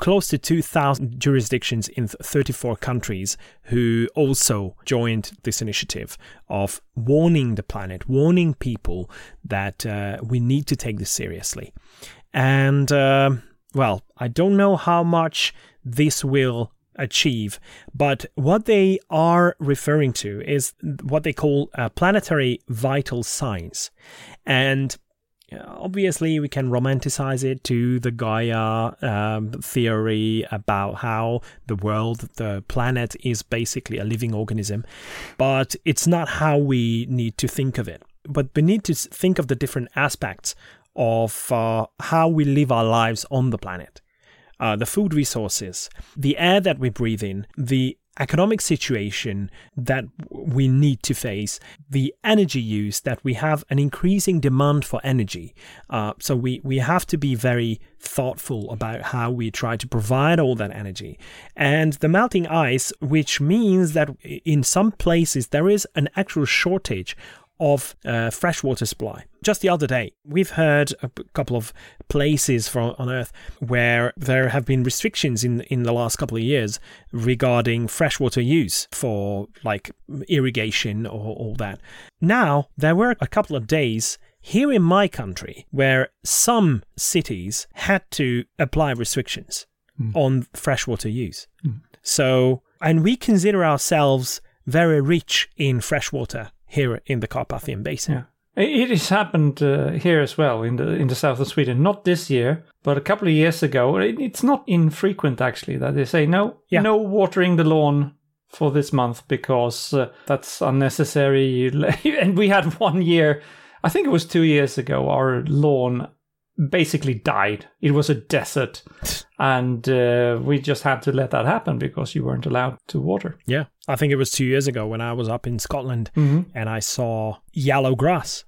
close to 2,000 jurisdictions in 34 countries who also joined this initiative of warning the planet, warning people that we need to take this seriously. And, well, I don't know how much this will achieve, but what they are referring to is what they call planetary vital signs. And obviously we can romanticize it to the Gaia theory about how the world, the planet, is basically a living organism, but it's not how we need to think of it. But we need to think of the different aspects of how we live our lives on the planet. The food resources, the air that we breathe in, the economic situation that we need to face, the energy use, that we have an increasing demand for energy. So we have to be very thoughtful about how we try to provide all that energy. And the melting ice, which means that in some places there is an actual shortage of freshwater supply. Just the other day, we've heard a couple of places on Earth where there have been restrictions in the last couple of years regarding freshwater use for like irrigation or all that. Now, there were a couple of days here in my country where some cities had to apply restrictions on freshwater use. So, and we consider ourselves very rich in freshwater here in the Carpathian Basin. Yeah. It has happened here as well in the south of Sweden. Not this year, but a couple of years ago. It's not infrequent, actually, that they say, no watering the lawn for this month because that's unnecessary. And we had 1 year, I think it was 2 years ago, our lawn basically died. It was a desert. And we just had to let that happen because you weren't allowed to water. Yeah. I think it was 2 years ago when I was up in Scotland and I saw yellow grass,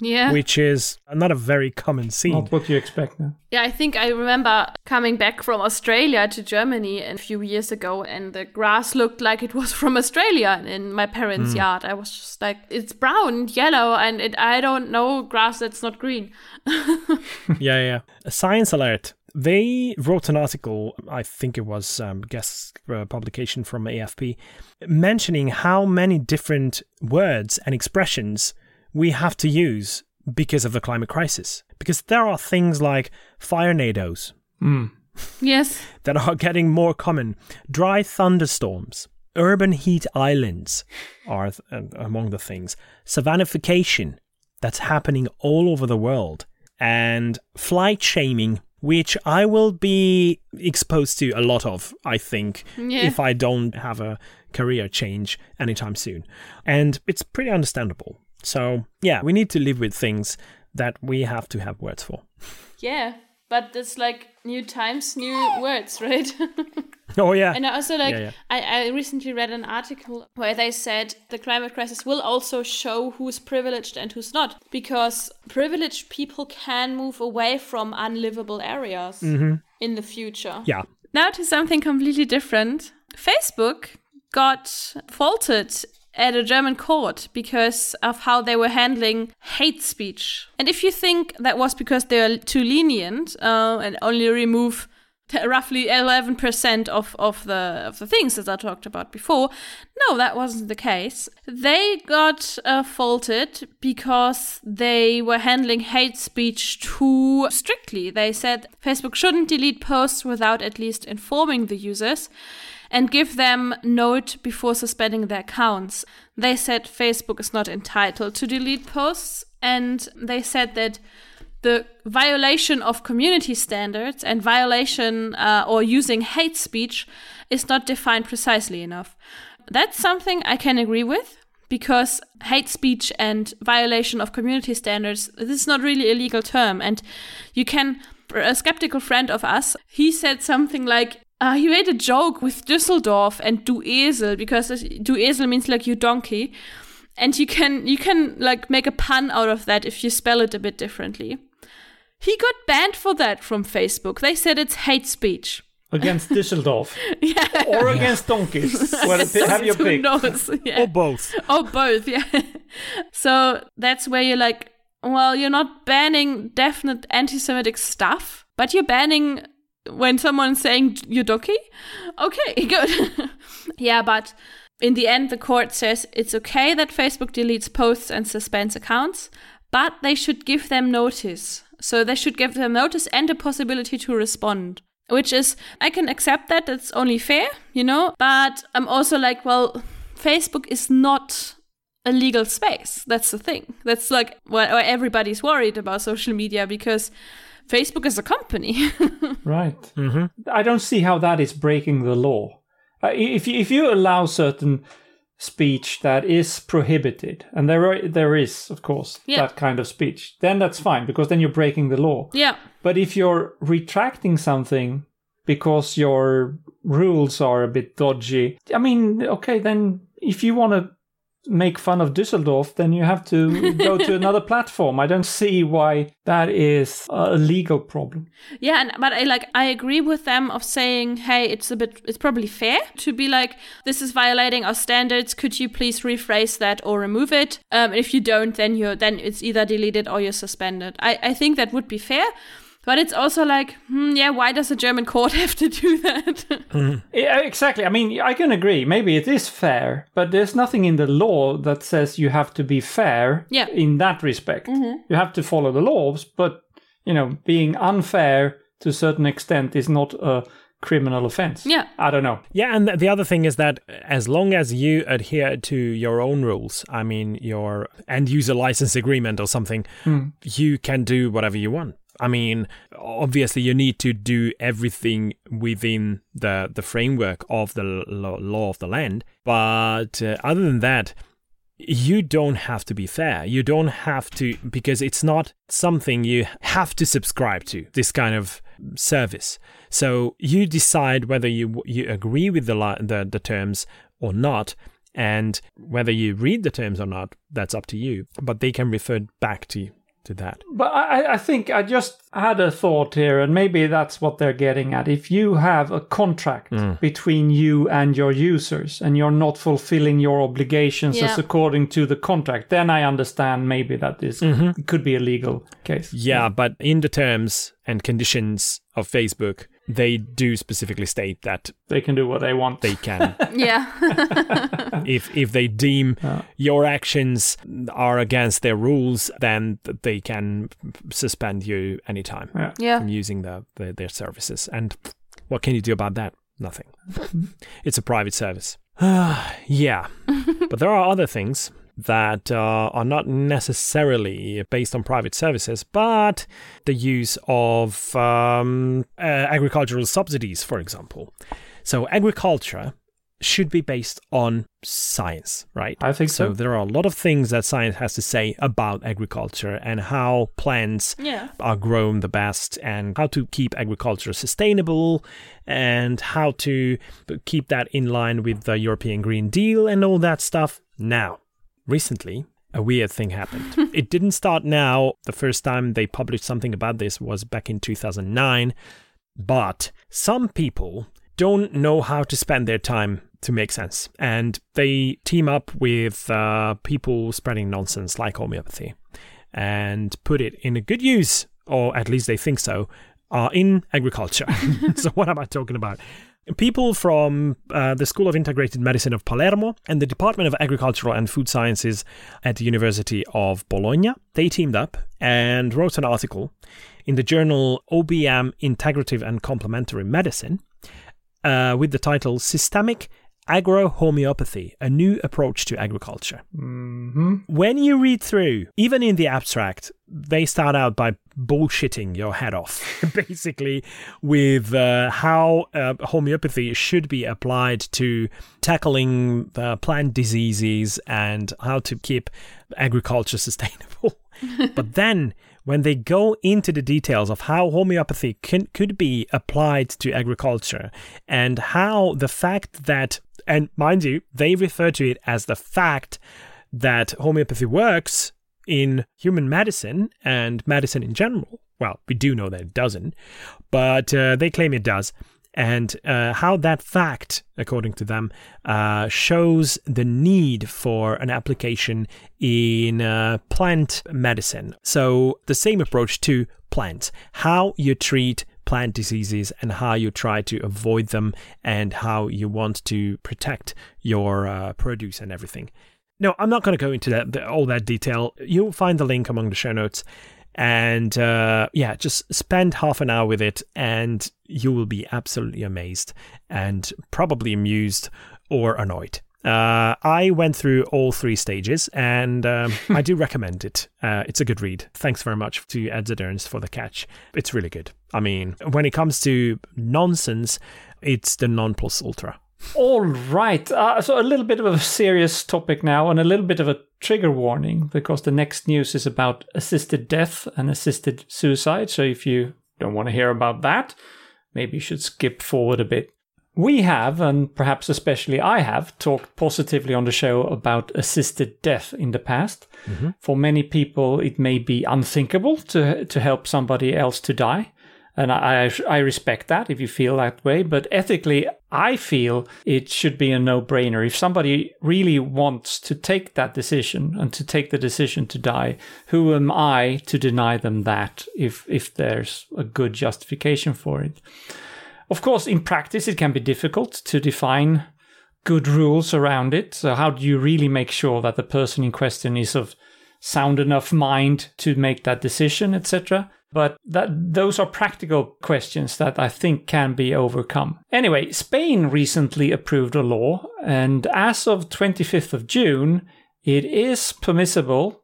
which is not a very common scene. Not what you expect. No? Yeah, I think I remember coming back from Australia to Germany a few years ago, and the grass looked like it was from Australia in my parents' yard. I was just like, it's brown, yellow, and I don't know grass that's not green. Yeah. A science alert. They wrote an article, I think it was publication from AFP, mentioning how many different words and expressions we have to use because of the climate crisis. Because there are things like firenadoes yes, that are getting more common, dry thunderstorms, urban heat islands are among the things, savannification that's happening all over the world, and flight shaming, which I will be exposed to a lot of, I think, if I don't have a career change anytime soon. And it's pretty understandable. So, yeah, we need to live with things that we have to have words for. Yeah, but it's like new times, new words, right? Oh, yeah. And I also I recently read an article where they said the climate crisis will also show who's privileged and who's not, because privileged people can move away from unlivable areas in the future. Yeah. Now to something completely different. Facebook got faulted at a German court because of how they were handling hate speech. And if you think that was because they are too lenient and only remove roughly 11% of the things that I talked about before. No, that wasn't the case. They got faulted because they were handling hate speech too strictly. They said Facebook shouldn't delete posts without at least informing the users and give them note before suspending their accounts. They said Facebook is not entitled to delete posts, and they said that the violation of community standards and violation or using hate speech is not defined precisely enough. That's something I can agree with, because hate speech and violation of community standards, this is not really a legal term. And you can, a skeptical friend of us, he said something like, he made a joke with Düsseldorf and Du Esel, because Du Esel means like you donkey. And you can like make a pun out of that if you spell it a bit differently. He got banned for that from Facebook. They said it's hate speech. Against Düsseldorf. Yeah. Or against donkeys. Well, have your pick. Yeah. Or both. Or both, yeah. So that's where you're like, well, you're not banning definite anti-Semitic stuff, but you're banning when someone's saying you're donkey. Okay, good. Yeah, but in the end, the court says it's okay that Facebook deletes posts and suspends accounts, but they should give them notice. So they should give them notice and a possibility to respond. Which is, I can accept that, it's only fair, you know, but I'm also like, well, Facebook is not a legal space. That's the thing. That's like what everybody's worried about social media, because Facebook is a company. Right. Mm-hmm. I don't see how that is breaking the law. If you allow certain speech that is prohibited, and there is, of course, that kind of speech, then that's fine, because then you're breaking the law. Yeah. But if you're retracting something because your rules are a bit dodgy, I mean, okay, then if you want to make fun of Düsseldorf, then you have to go to another platform. I don't see why that is a legal problem. Yeah, but I agree with them of saying, hey, it's probably fair to be like, this is violating our standards. Could you please rephrase that or remove it? If you don't, then it's either deleted or you're suspended. I think that would be fair. But it's also like, why does a German court have to do that? Yeah, exactly. I mean, I can agree. Maybe it is fair, but there's nothing in the law that says you have to be fair in that respect. Mm-hmm. You have to follow the laws, but, you know, being unfair to a certain extent is not a criminal offense. Yeah. I don't know. Yeah, and the other thing is that as long as you adhere to your own rules, I mean, your end user license agreement or something, you can do whatever you want. I mean, obviously, you need to do everything within the framework of the law of the land. But other than that, you don't have to be fair. You don't have to, because it's not something you have to subscribe to, this kind of service. So you decide whether you agree with the terms or not. And whether you read the terms or not, that's up to you. But they can refer back to you. To that. But I think I just had a thought here, and maybe that's what they're getting at. If you have a contract between you and your users, and you're not fulfilling your obligations as according to the contract, then I understand maybe that this could be a legal case. Yeah, but in the terms and conditions of Facebook, they do specifically state that they can do what they want. They can. If they deem your actions are against their rules, then they can suspend you anytime from using their services. And what can you do about that? Nothing. It's a private service. Yeah. But there are other things that are not necessarily based on private services, but the use of agricultural subsidies, for example. So agriculture should be based on science, right? I think so. So there are a lot of things that science has to say about agriculture and how plants are grown the best, and how to keep agriculture sustainable, and how to keep that in line with the European Green Deal and all that stuff. Now, recently, a weird thing happened. It didn't start now. The first time they published something about this was back in 2009. But some people don't know how to spend their time to make sense. And they team up with people spreading nonsense like homeopathy and put it in a good use, or at least they think so, in agriculture. So what am I talking about? People from the School of Integrated Medicine of Palermo and the Department of Agricultural and Food Sciences at the University of Bologna, they teamed up and wrote an article in the journal OBM Integrative and Complementary Medicine with the title Systemic Agro-Homeopathy, a New Approach to Agriculture. Mm-hmm. When you read through, even in the abstract, they start out by bullshitting your head off, basically, with how homeopathy should be applied to tackling plant diseases and how to keep agriculture sustainable. But then, when they go into the details of how homeopathy could be applied to agriculture, and how the fact that, and mind you, they refer to it as the fact that homeopathy works in human medicine and medicine in general, well, we do know that it doesn't, but they claim it does. And how that fact, according to them, shows the need for an application in plant medicine. So the same approach to plants, how you treat plant diseases and how you try to avoid them and how you want to protect your produce and everything. No, I'm not going to go into that, all that detail. You'll find the link among the show notes. And yeah, just spend half an hour with it and you will be absolutely amazed and probably amused or annoyed. I went through all three stages and I do recommend it. It's a good read. Thanks very much to Ed Zederns for the catch. It's really good. I mean, when it comes to nonsense, it's the non plus ultra. All right. So a little bit of a serious topic now and a little bit of a trigger warning, because the next news is about assisted death and assisted suicide. So if you don't want to hear about that, maybe you should skip forward a bit. We have, and perhaps especially I have, talked positively on the show about assisted death in the past. Mm-hmm. For many people, it may be unthinkable to help somebody else to die. And I respect that if you feel that way. But ethically, I feel it should be a no-brainer. If somebody really wants to take that decision and to take the decision to die, who am I to deny them that if there's a good justification for it? Of course, in practice, it can be difficult to define good rules around it. So how do you really make sure that the person in question is of sound enough mind to make that decision, etc.? But those are practical questions that I think can be overcome. Anyway, Spain recently approved a law, and as of 25th of June, it is permissible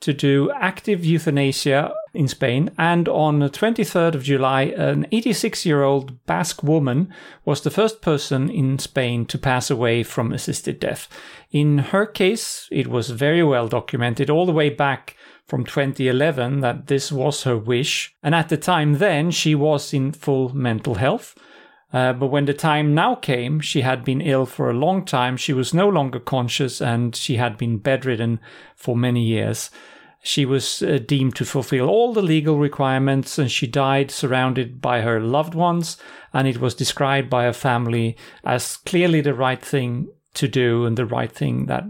to do active euthanasia in Spain. And on the 23rd of July, an 86-year-old Basque woman was the first person in Spain to pass away from assisted death. In her case, it was very well documented all the way back from 2011 that this was her wish. And at the time then, she was in full mental health. But when the time now came, she had been ill for a long time. She was no longer conscious and she had been bedridden for many years. She was deemed to fulfill all the legal requirements and she died surrounded by her loved ones. And it was described by her family as clearly the right thing to do and the right thing that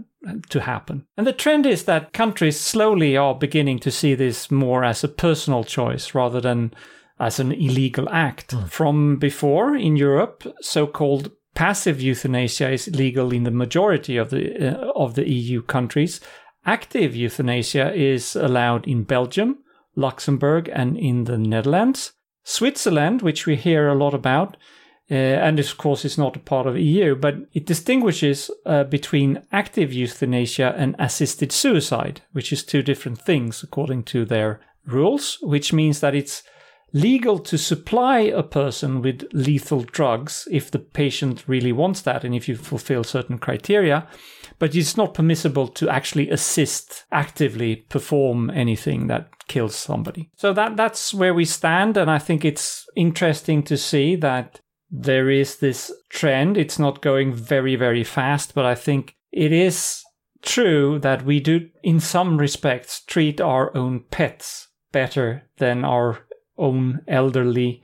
to happen. And the trend is that countries slowly are beginning to see this more as a personal choice rather than as an illegal act. Mm. From before in Europe, so-called passive euthanasia is legal in the majority of the EU countries. Active euthanasia is allowed in Belgium, Luxembourg, and in the Netherlands. Switzerland, which we hear a lot about, and of course, it's not a part of EU, but it distinguishes between active euthanasia and assisted suicide, which is two different things according to their rules, which means that it's legal to supply a person with lethal drugs if the patient really wants that and if you fulfill certain criteria, but it's not permissible to actually assist, actively perform anything that kills somebody. So that's where we stand, and I think it's interesting to see that there is this trend. It's not going very, very fast, but I think it is true that we do, in some respects, treat our own pets better than our own elderly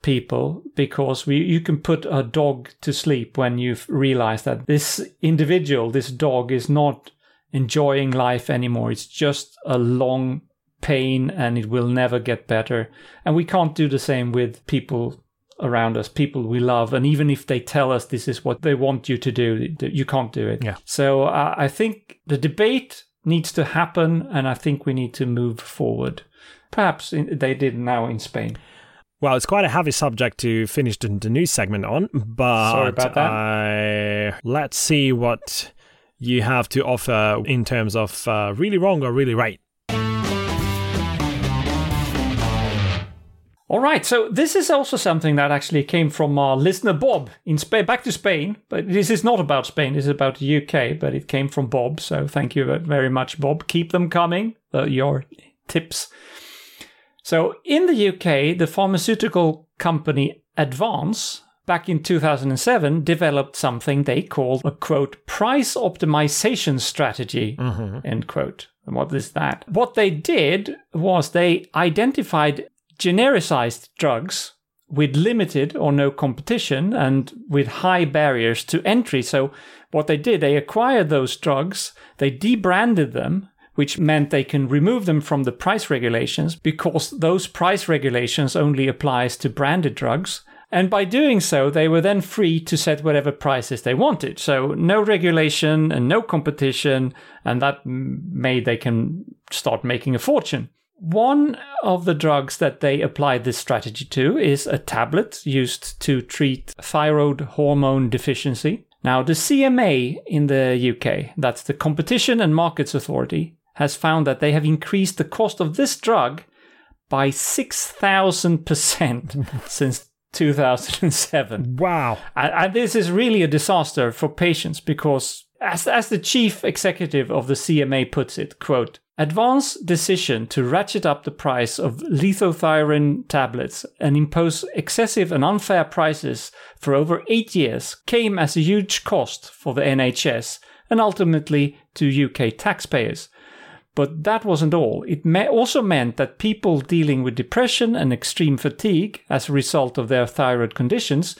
people, because you can put a dog to sleep when you've realized that this individual, this dog, is not enjoying life anymore. It's just a long pain and it will never get better. And we can't do the same with people around us, people we love, and even if they tell us this is what they want you to do, you can't do it. Yeah. So I think the debate needs to happen, and I think we need to move forward. Perhaps they did now in Spain. Well, it's quite a heavy subject to finish the news segment on, but sorry about that. Let's see what you have to offer in terms of really wrong or really right. All right, so this is also something that actually came from our listener Bob in Spain. Back to Spain, but this is not about Spain. This is about the UK, but it came from Bob. So thank you very much, Bob. Keep them coming, your tips. So in the UK, the pharmaceutical company Advance, back in 2007, developed something they called a, quote, price optimization strategy, mm-hmm. end quote. And what is that? What they did was they identified genericized drugs with limited or no competition and with high barriers to entry. So what they did, they acquired those drugs, they debranded them, which meant they can remove them from the price regulations because those price regulations only applies to branded drugs. And by doing so, they were then free to set whatever prices they wanted. So no regulation and no competition, and that made they can start making a fortune. One of the drugs that they applied this strategy to is a tablet used to treat thyroid hormone deficiency. Now, the CMA in the UK, that's the Competition and Markets Authority, has found that they have increased the cost of this drug by 6,000% since 2007. Wow. And this is really a disaster for patients because, as the chief executive of the CMA puts it, quote, "Advance decision to ratchet up the price of levothyroxine tablets and impose excessive and unfair prices for over 8 years came as a huge cost for the NHS and ultimately to UK taxpayers. But that wasn't all. It also meant that people dealing with depression and extreme fatigue as a result of their thyroid conditions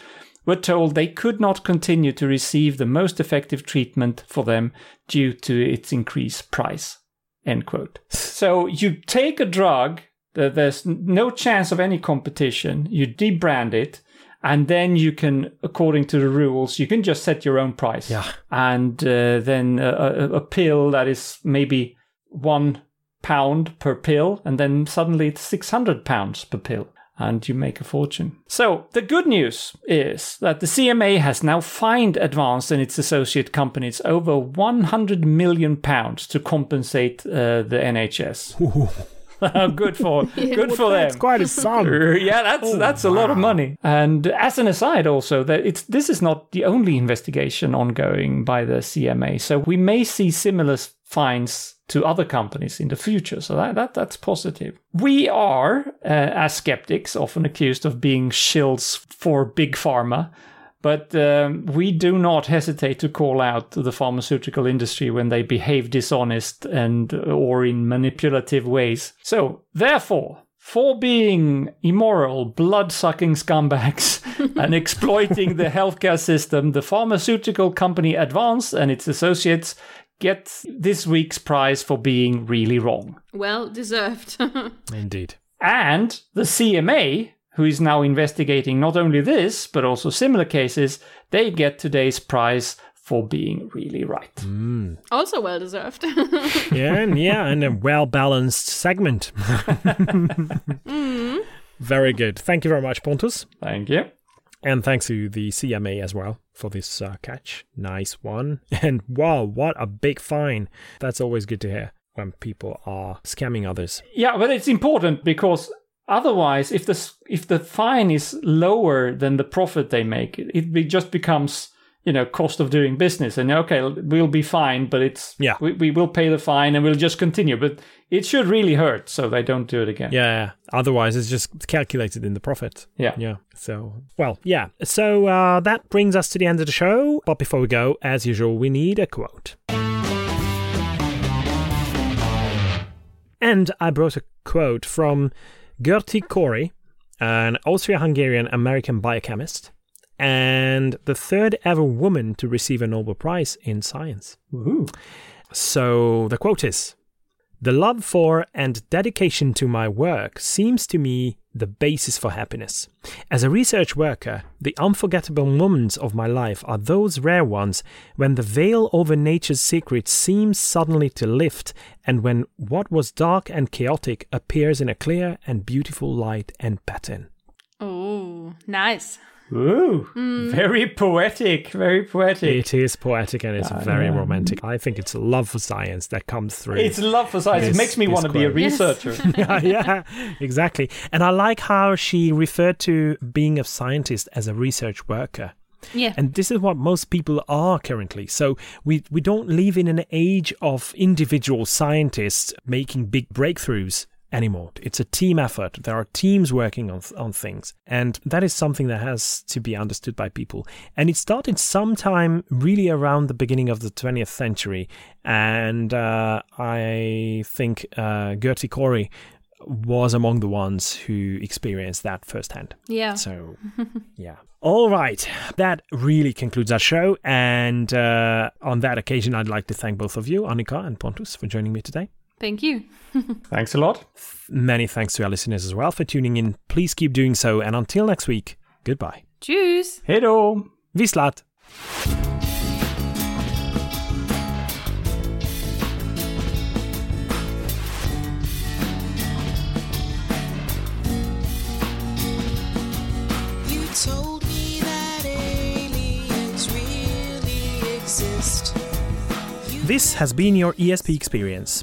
were told they could not continue to receive the most effective treatment for them due to its increased price." End quote. So you take a drug, there's no chance of any competition, you debrand it, and then you can, according to the rules, you can just set your own price. Yeah. And then a pill that is maybe £1 per pill, and then suddenly it's £600 per pill, and you make a fortune. So the good news is that the CMA has now fined Advanced and its associate companies over £100 million to compensate the NHS. Good for them. That's quite a sum. Yeah, that's a lot of money. And as an aside also, that this is not the only investigation ongoing by the CMA. So we may see similar fines to other companies in the future. So that's positive. We are, as skeptics, often accused of being shills for big pharma. But we do not hesitate to call out the pharmaceutical industry when they behave dishonest and or in manipulative ways. So, therefore, for being immoral, blood-sucking scumbags and exploiting the healthcare system, the pharmaceutical company Advance and its associates get this week's prize for being really wrong. Well deserved. Indeed. And the CMA, who is now investigating not only this, but also similar cases, they get today's prize for being really right. Mm. Also well deserved. yeah, and a well-balanced segment. Mm. Very good. Thank you very much, Pontus. Thank you. And thanks to the CMA as well for this catch. Nice one. And wow, what a big fine. That's always good to hear when people are scamming others. Yeah, but it's important because otherwise, if the fine is lower than the profit they make, it just becomes, cost of doing business. And okay, we'll be fine, but we will pay the fine and we'll just continue. But it should really hurt, so they don't do it again. Yeah. Otherwise, it's just calculated in the profit. Yeah. So, well, yeah. So that brings us to the end of the show. But before we go, as usual, we need a quote. And I brought a quote from Gerty Kori, an Austria-Hungarian-American biochemist, and the third ever woman to receive a Nobel Prize in science. Woohoo. So the quote is, "The love for and dedication to my work seems to me the basis for happiness. As a research worker, the unforgettable moments of my life are those rare ones when the veil over nature's secrets seems suddenly to lift, and when what was dark and chaotic appears in a clear and beautiful light and pattern." Oh, nice. Ooh, Very poetic, very poetic. It is poetic and it's very romantic. I think it's love for science that comes through. It's love for science. It makes me want to be a researcher. Yes. yeah, exactly. And I like how she referred to being a scientist as a research worker. Yeah. And this is what most people are currently. So we don't live in an age of individual scientists making big breakthroughs anymore. It's a team effort. There are teams working on things. And that is something that has to be understood by people. And it started sometime really around the beginning of the 20th century. And I think Gerty Kori was among the ones who experienced that firsthand. Yeah. So, yeah. All right. That really concludes our show. And on that occasion, I'd like to thank both of you, Annika and Pontus, for joining me today. Thank you. Thanks a lot. Many thanks to our listeners as well for tuning in. Please keep doing so. And until next week, goodbye. Tschüss. Hejdå. Vislat. This has been your ESP experience.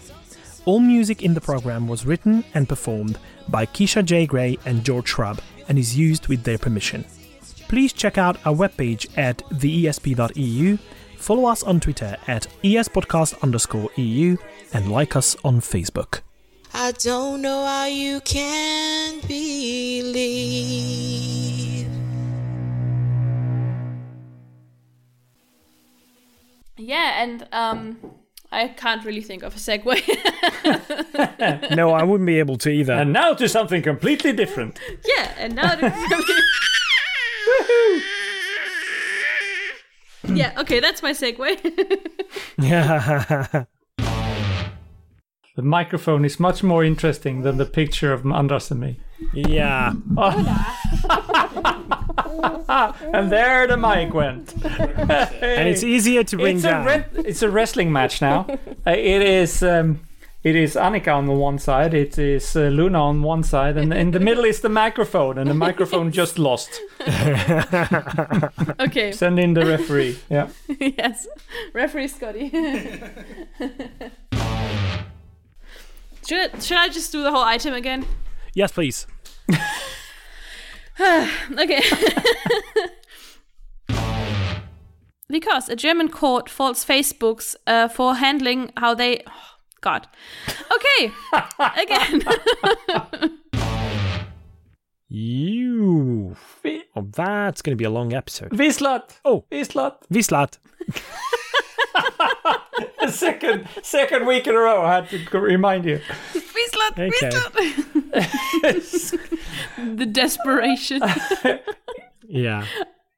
All music in the program was written and performed by Keisha J. Gray and George Shrub and is used with their permission. Please check out our webpage at theesp.eu, follow us on Twitter at espodcast_eu, and like us on Facebook. I don't know how you can believe. Yeah, and I can't really think of a segue. No, I wouldn't be able to either. And now to something completely different. Yeah, and now to something... Yeah, okay, that's my segue. The microphone is much more interesting than the picture of Andras and me. Yeah. And there the mic went. Hey. And it's easier to bring down. It's a wrestling match now. It is Annika on the one side, it is Luna on one side, and in the middle is the microphone, and the microphone just lost. Okay. Send in the referee. Yeah. Yes. Referee Scotty. Should I just do the whole item again? Yes, please. Okay. Because a German court faults Facebook's for handling how they... Oh, God. Okay. Again. You. Oh, that's going to be a long episode. Vislat. Oh. Vislat. Vislat. Second week in a row, I had to remind you. Vislat, okay. Vislat. The desperation. Yeah.